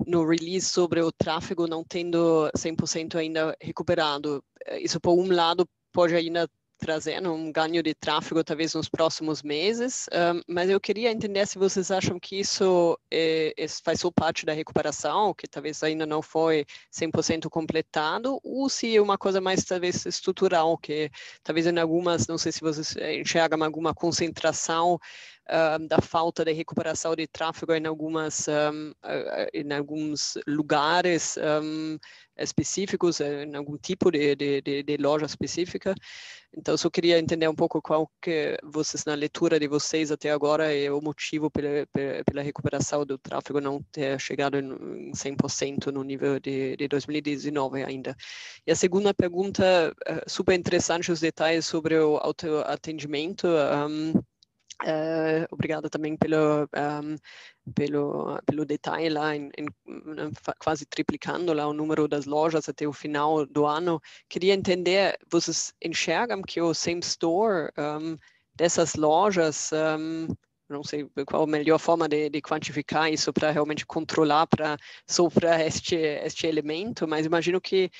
no release sobre o tráfego não tendo cem por cento ainda recuperado. Isso, por um lado, pode ainda trazer um ganho de tráfego talvez nos próximos meses, um, mas eu queria entender se vocês acham que isso, é, isso faz só parte da recuperação, que talvez ainda não foi cem por cento completado, ou se é uma coisa mais talvez estrutural, que talvez em algumas, não sei se vocês enxergam alguma concentração um, da falta de recuperação de tráfego em, algumas, um, em alguns lugares um, específicos, em algum tipo de, de, de, de loja específica. Então, só queria entender um pouco qual que vocês, na leitura de vocês até agora, é o motivo pela, pela recuperação do tráfego não ter chegado em cem por cento no nível de, de dois mil e dezenove ainda. E a segunda pergunta, super interessante os detalhes sobre o autoatendimento. Um, Uh, obrigada também pelo, um, pelo, pelo detalhe lá, em, em, quase triplicando lá o número das lojas até o final do ano. Queria entender, vocês enxergam que o same store um, dessas lojas, um, não sei qual a melhor forma de, de quantificar isso para realmente controlar, para sofrer este, este elemento, mas imagino que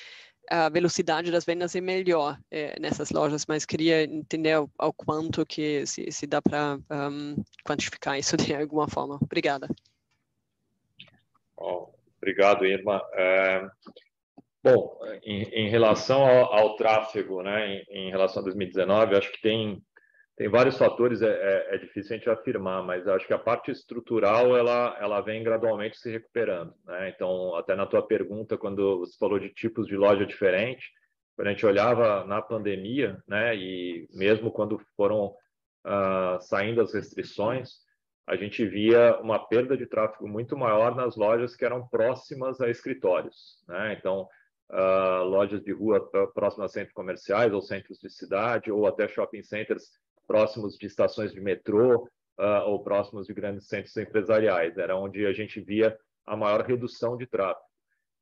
a velocidade das vendas é melhor é, nessas lojas, mas queria entender ao, ao quanto que se, se dá para um, quantificar isso de alguma forma. Obrigada. Oh, obrigado, Irma. É, bom, em, em relação ao, ao tráfego, né, em, em relação a dois mil e dezenove, acho que tem, tem vários fatores, é, é, é difícil a gente afirmar, mas acho que a parte estrutural, ela, ela vem gradualmente se recuperando, né? Então, até na tua pergunta, quando você falou de tipos de loja diferente, quando a gente olhava na pandemia, né, e mesmo quando foram uh, saindo as restrições, a gente via uma perda de tráfego muito maior nas lojas que eram próximas a escritórios, né? Então, uh, lojas de rua próximas a centros comerciais ou centros de cidade, ou até shopping centers próximos de estações de metrô uh, ou próximos de grandes centros empresariais. Era onde a gente via a maior redução de tráfego.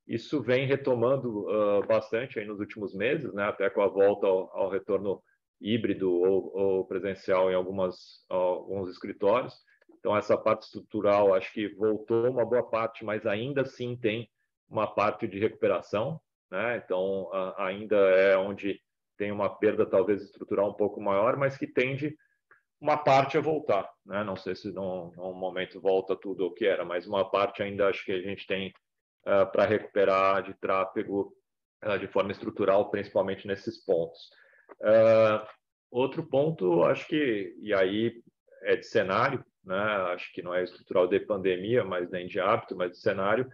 Isso vem retomando uh, bastante aí nos últimos meses, né? Até com a volta ao, ao retorno híbrido ou, ou presencial em algumas, alguns escritórios. Então, essa parte estrutural, acho que voltou uma boa parte, mas ainda assim tem uma parte de recuperação, né? Então, a, ainda é onde tem uma perda, talvez, estrutural um pouco maior, mas que tende uma parte a voltar, né? Não sei se num, num momento volta tudo o que era, mas uma parte ainda acho que a gente tem uh, para recuperar de tráfego uh, de forma estrutural, principalmente nesses pontos. Uh, outro ponto, acho que, e aí é de cenário, né? Acho que não é estrutural de pandemia, mas nem de hábito, mas de cenário,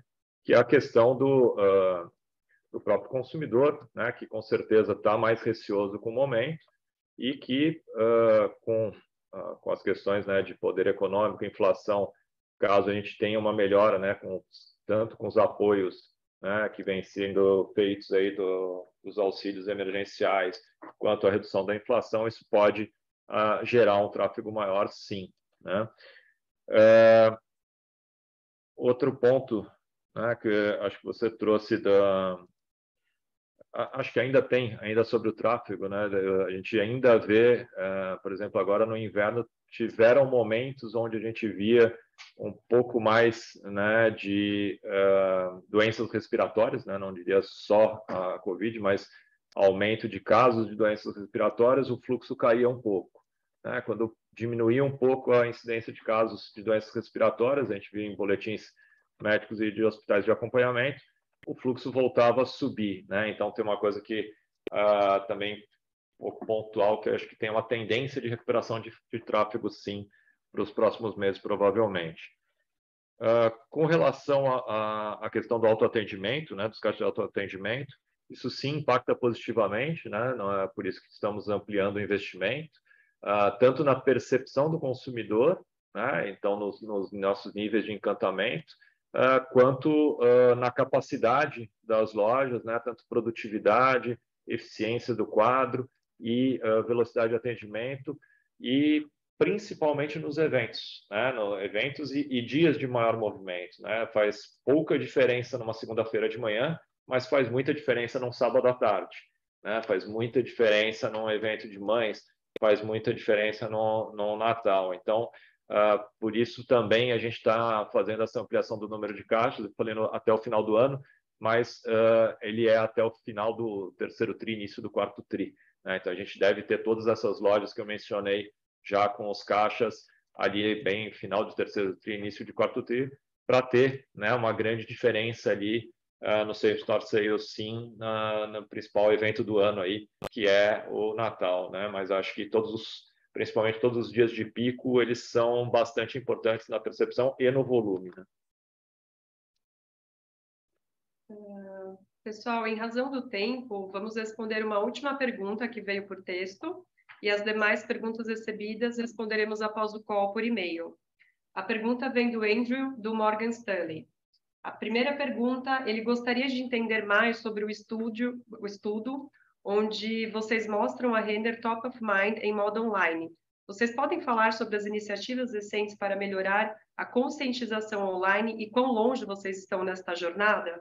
que é a questão do, uh, do próprio consumidor, né? Que com certeza está mais receoso com o momento e que uh, com, uh, com as questões, né, de poder econômico, inflação, caso a gente tenha uma melhora, né, com, tanto com os apoios, né, que vêm sendo feitos aí do, dos auxílios emergenciais, quanto à redução da inflação, isso pode uh, gerar um tráfego maior, sim. Né? É, outro ponto, né, que acho que você trouxe da, acho que ainda tem ainda sobre o tráfego, né? A gente ainda vê, uh, por exemplo, agora no inverno tiveram momentos onde a gente via um pouco mais, né, de uh, doenças respiratórias, né? Não diria só a Covid, mas aumento de casos de doenças respiratórias, o fluxo caía um pouco, né? Quando diminuía um pouco a incidência de casos de doenças respiratórias, a gente via em boletins médicos e de hospitais de acompanhamento, o fluxo voltava a subir, né? Então, tem uma coisa que uh, também um pouco pontual, que eu acho que tem uma tendência de recuperação de, de tráfego, sim, para os próximos meses, provavelmente. Uh, com relação à questão do autoatendimento, né, dos caixas de autoatendimento, isso sim impacta positivamente, né? Não é por isso que estamos ampliando o investimento, Uh, tanto na percepção do consumidor, né? Então nos, nos nossos níveis de encantamento, uh, quanto uh, na capacidade das lojas, né? Tanto produtividade, eficiência do quadro e uh, velocidade de atendimento, e principalmente nos eventos, né? No, eventos e, e dias de maior movimento, né? Faz pouca diferença numa segunda-feira de manhã, mas faz muita diferença num sábado à tarde, né? Faz muita diferença num evento de mães, faz muita diferença no, no Natal. Então, uh, por isso também a gente está fazendo essa ampliação do número de caixas, eu falei no, até o final do ano, mas uh, ele é até o final do terceiro tri, início do quarto tri, né? Então, a gente deve ter todas essas lojas que eu mencionei já com os caixas ali bem final do terceiro tri, início de quarto tri, para ter, né, uma grande diferença ali uh, no Save Store Sales, sim, na, no principal evento do ano aí, que é o Natal, né? Mas acho que todos os, principalmente todos os dias de pico, eles são bastante importantes na percepção e no volume, né? Pessoal, em razão do tempo, vamos responder uma última pergunta que veio por texto e as demais perguntas recebidas responderemos após o call por e-mail. A pergunta vem do Andrew, do Morgan Stanley. A primeira pergunta, ele gostaria de entender mais sobre o, estúdio, o estudo onde vocês mostram a Renner Top of Mind em moda online. Vocês podem falar sobre as iniciativas recentes para melhorar a conscientização online e quão longe vocês estão nesta jornada?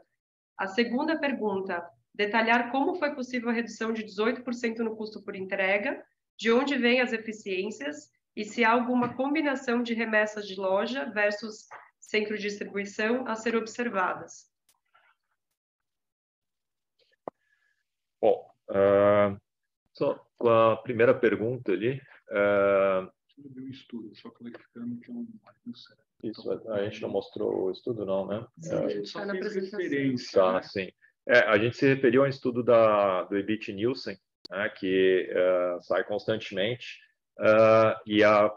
A segunda pergunta, detalhar como foi possível a redução de dezoito por cento no custo por entrega, de onde vêm as eficiências e se há alguma combinação de remessas de loja versus centro de distribuição a ser observadas. Bom, Uh, só com a primeira pergunta ali. Uh, o estudo, só clarificando que é um. Isso, a gente não mostrou o estudo, não, né? Sim, a gente só tá fez referência. Tá, né? Sim. É, a gente se referiu a um estudo da, do E B I T Nielsen, né, que uh, sai constantemente, uh, e a,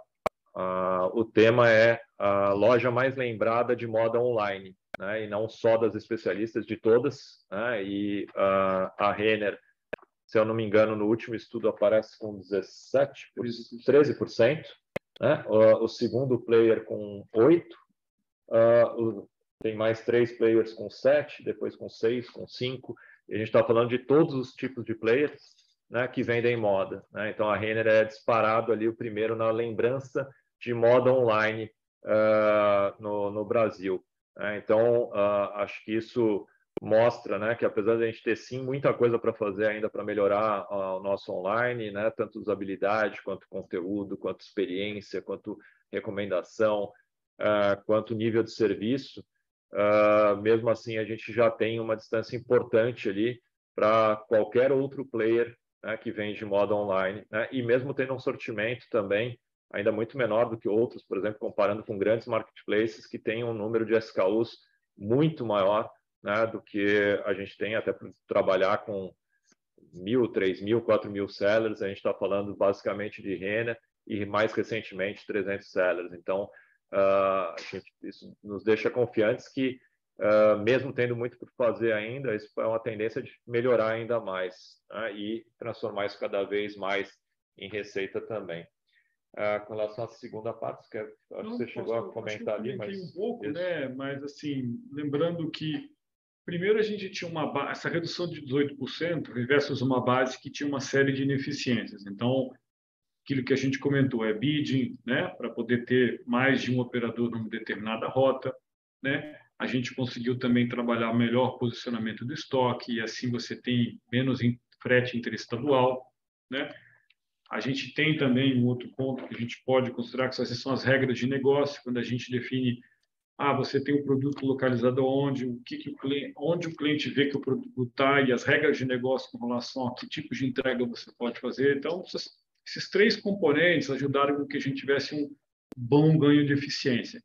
a, o tema é a loja mais lembrada de moda online, né, e não só das especialistas, de todas, né, e uh, a Renner se eu não me engano, no último estudo aparece com dezessete por cento, treze por cento, né? O, o segundo player com oito por cento, uh, o, tem mais três players com sete por cento, depois com seis por cento, com cinco por cento. A gente está falando de todos os tipos de players, né, que vendem moda, né? Então, a Renner é disparado ali o primeiro na lembrança de moda online uh, no, no Brasil. Né? Então, uh, acho que isso mostra, né, que apesar de a gente ter, sim, muita coisa para fazer ainda para melhorar uh, o nosso online, né, tanto usabilidade, quanto conteúdo, quanto experiência, quanto recomendação, uh, quanto nível de serviço, uh, mesmo assim a gente já tem uma distância importante ali para qualquer outro player, né, que vende moda online, né, e mesmo tendo um sortimento também ainda muito menor do que outros, por exemplo, comparando com grandes marketplaces que têm um número de S K Us muito maior, né, do que a gente tem, até para trabalhar com mil, três mil, quatro mil sellers, a gente está falando basicamente de Renner e mais recentemente trezentos sellers. Então, uh, a gente, isso nos deixa confiantes que, uh, mesmo tendo muito por fazer ainda, isso é uma tendência de melhorar ainda mais, né, e transformar isso cada vez mais em receita também. Uh, com relação à segunda parte, que acho Não, que você chegou posso, a comentar ali, mas um pouco, isso... né? Mas assim, lembrando que primeiro, a gente tinha uma base, essa redução de dezoito por cento versus uma base que tinha uma série de ineficiências. Então, aquilo que a gente comentou é bidding, né, para poder ter mais de um operador numa determinada rota, né? A gente conseguiu também trabalhar melhor posicionamento do estoque e assim você tem menos frete interestadual, né? A gente tem também um outro ponto que a gente pode considerar, que essas são as regras de negócio, quando a gente define: ah, você tem o produto localizado onde, o que que o cliente, onde o cliente vê que o produto está, e as regras de negócio com relação a que tipo de entrega você pode fazer. Então, essas, esses três componentes ajudaram que a gente tivesse um bom ganho de eficiência.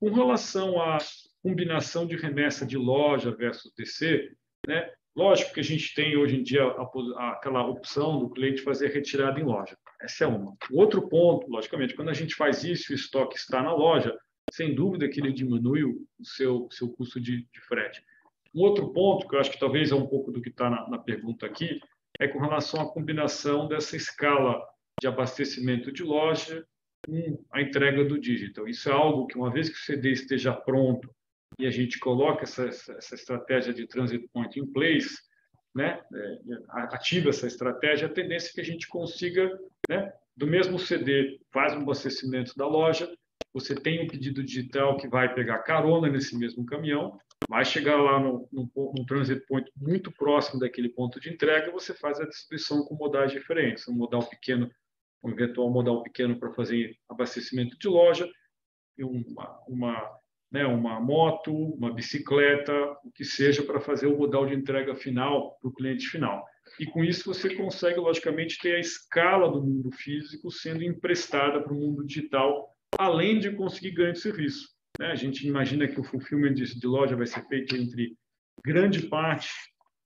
Com relação à combinação de remessa de loja versus D C, né, lógico que a gente tem hoje em dia a, a, aquela opção do cliente fazer retirada em loja. Essa é uma. O outro ponto, logicamente, quando a gente faz isso e o estoque está na loja, sem dúvida que ele diminui o seu, seu custo de, de frete. Um outro ponto, que eu acho que talvez é um pouco do que está na, na pergunta aqui, é com relação à combinação dessa escala de abastecimento de loja com a entrega do digital. Isso é algo que, uma vez que o C D esteja pronto e a gente coloca essa, essa estratégia de transit point in place, né, ativa essa estratégia, a tendência é que a gente consiga, né, do mesmo C D, faz um abastecimento da loja, você tem um pedido digital que vai pegar carona nesse mesmo caminhão, vai chegar lá no, no, no transit point muito próximo daquele ponto de entrega, você faz a distribuição com modais diferentes, um modal pequeno, um eventual modal pequeno para fazer abastecimento de loja, uma, uma, né, uma moto, uma bicicleta, o que seja, para fazer o modal de entrega final para o cliente final. E com isso você consegue, logicamente, ter a escala do mundo físico sendo emprestada para o mundo digital, além de conseguir ganho de serviço, né? A gente imagina que o fulfillment de loja vai ser feito entre grande parte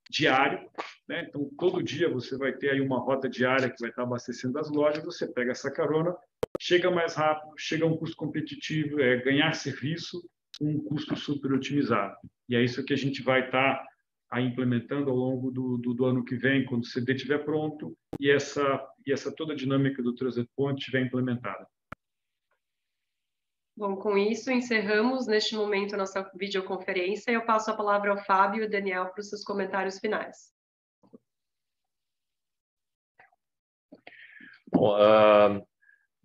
diário, né? Então, todo dia você vai ter aí uma rota diária que vai estar abastecendo as lojas, você pega essa carona, chega mais rápido, chega a um custo competitivo, é ganhar serviço com um custo super otimizado. E é isso que a gente vai estar aí implementando ao longo do, do, do ano que vem, quando o C D estiver pronto e essa, e essa toda a dinâmica do Transit Point estiver implementada. Bom, com isso, encerramos neste momento a nossa videoconferência e eu passo a palavra ao Fábio e ao Daniel para os seus comentários finais. Bom, uh,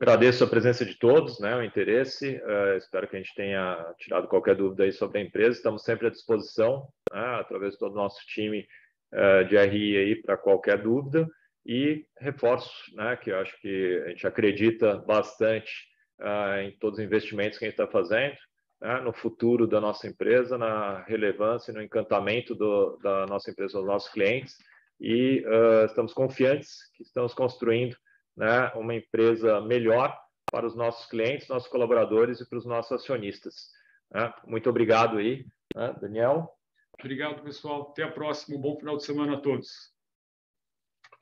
agradeço a presença de todos, né, o interesse, uh, espero que a gente tenha tirado qualquer dúvida aí sobre a empresa, estamos sempre à disposição, né, através de todo o nosso time uh, de R I aí para qualquer dúvida, e reforço, né, que eu acho que a gente acredita bastante Uh, em todos os investimentos que a gente está fazendo, né, no futuro da nossa empresa, na relevância e no encantamento do, da nossa empresa, dos nossos clientes, e uh, estamos confiantes que estamos construindo, né, uma empresa melhor para os nossos clientes, nossos colaboradores e para os nossos acionistas. Né? Muito obrigado aí, né, Daniel. Obrigado, pessoal. Até a próxima. Um bom final de semana a todos.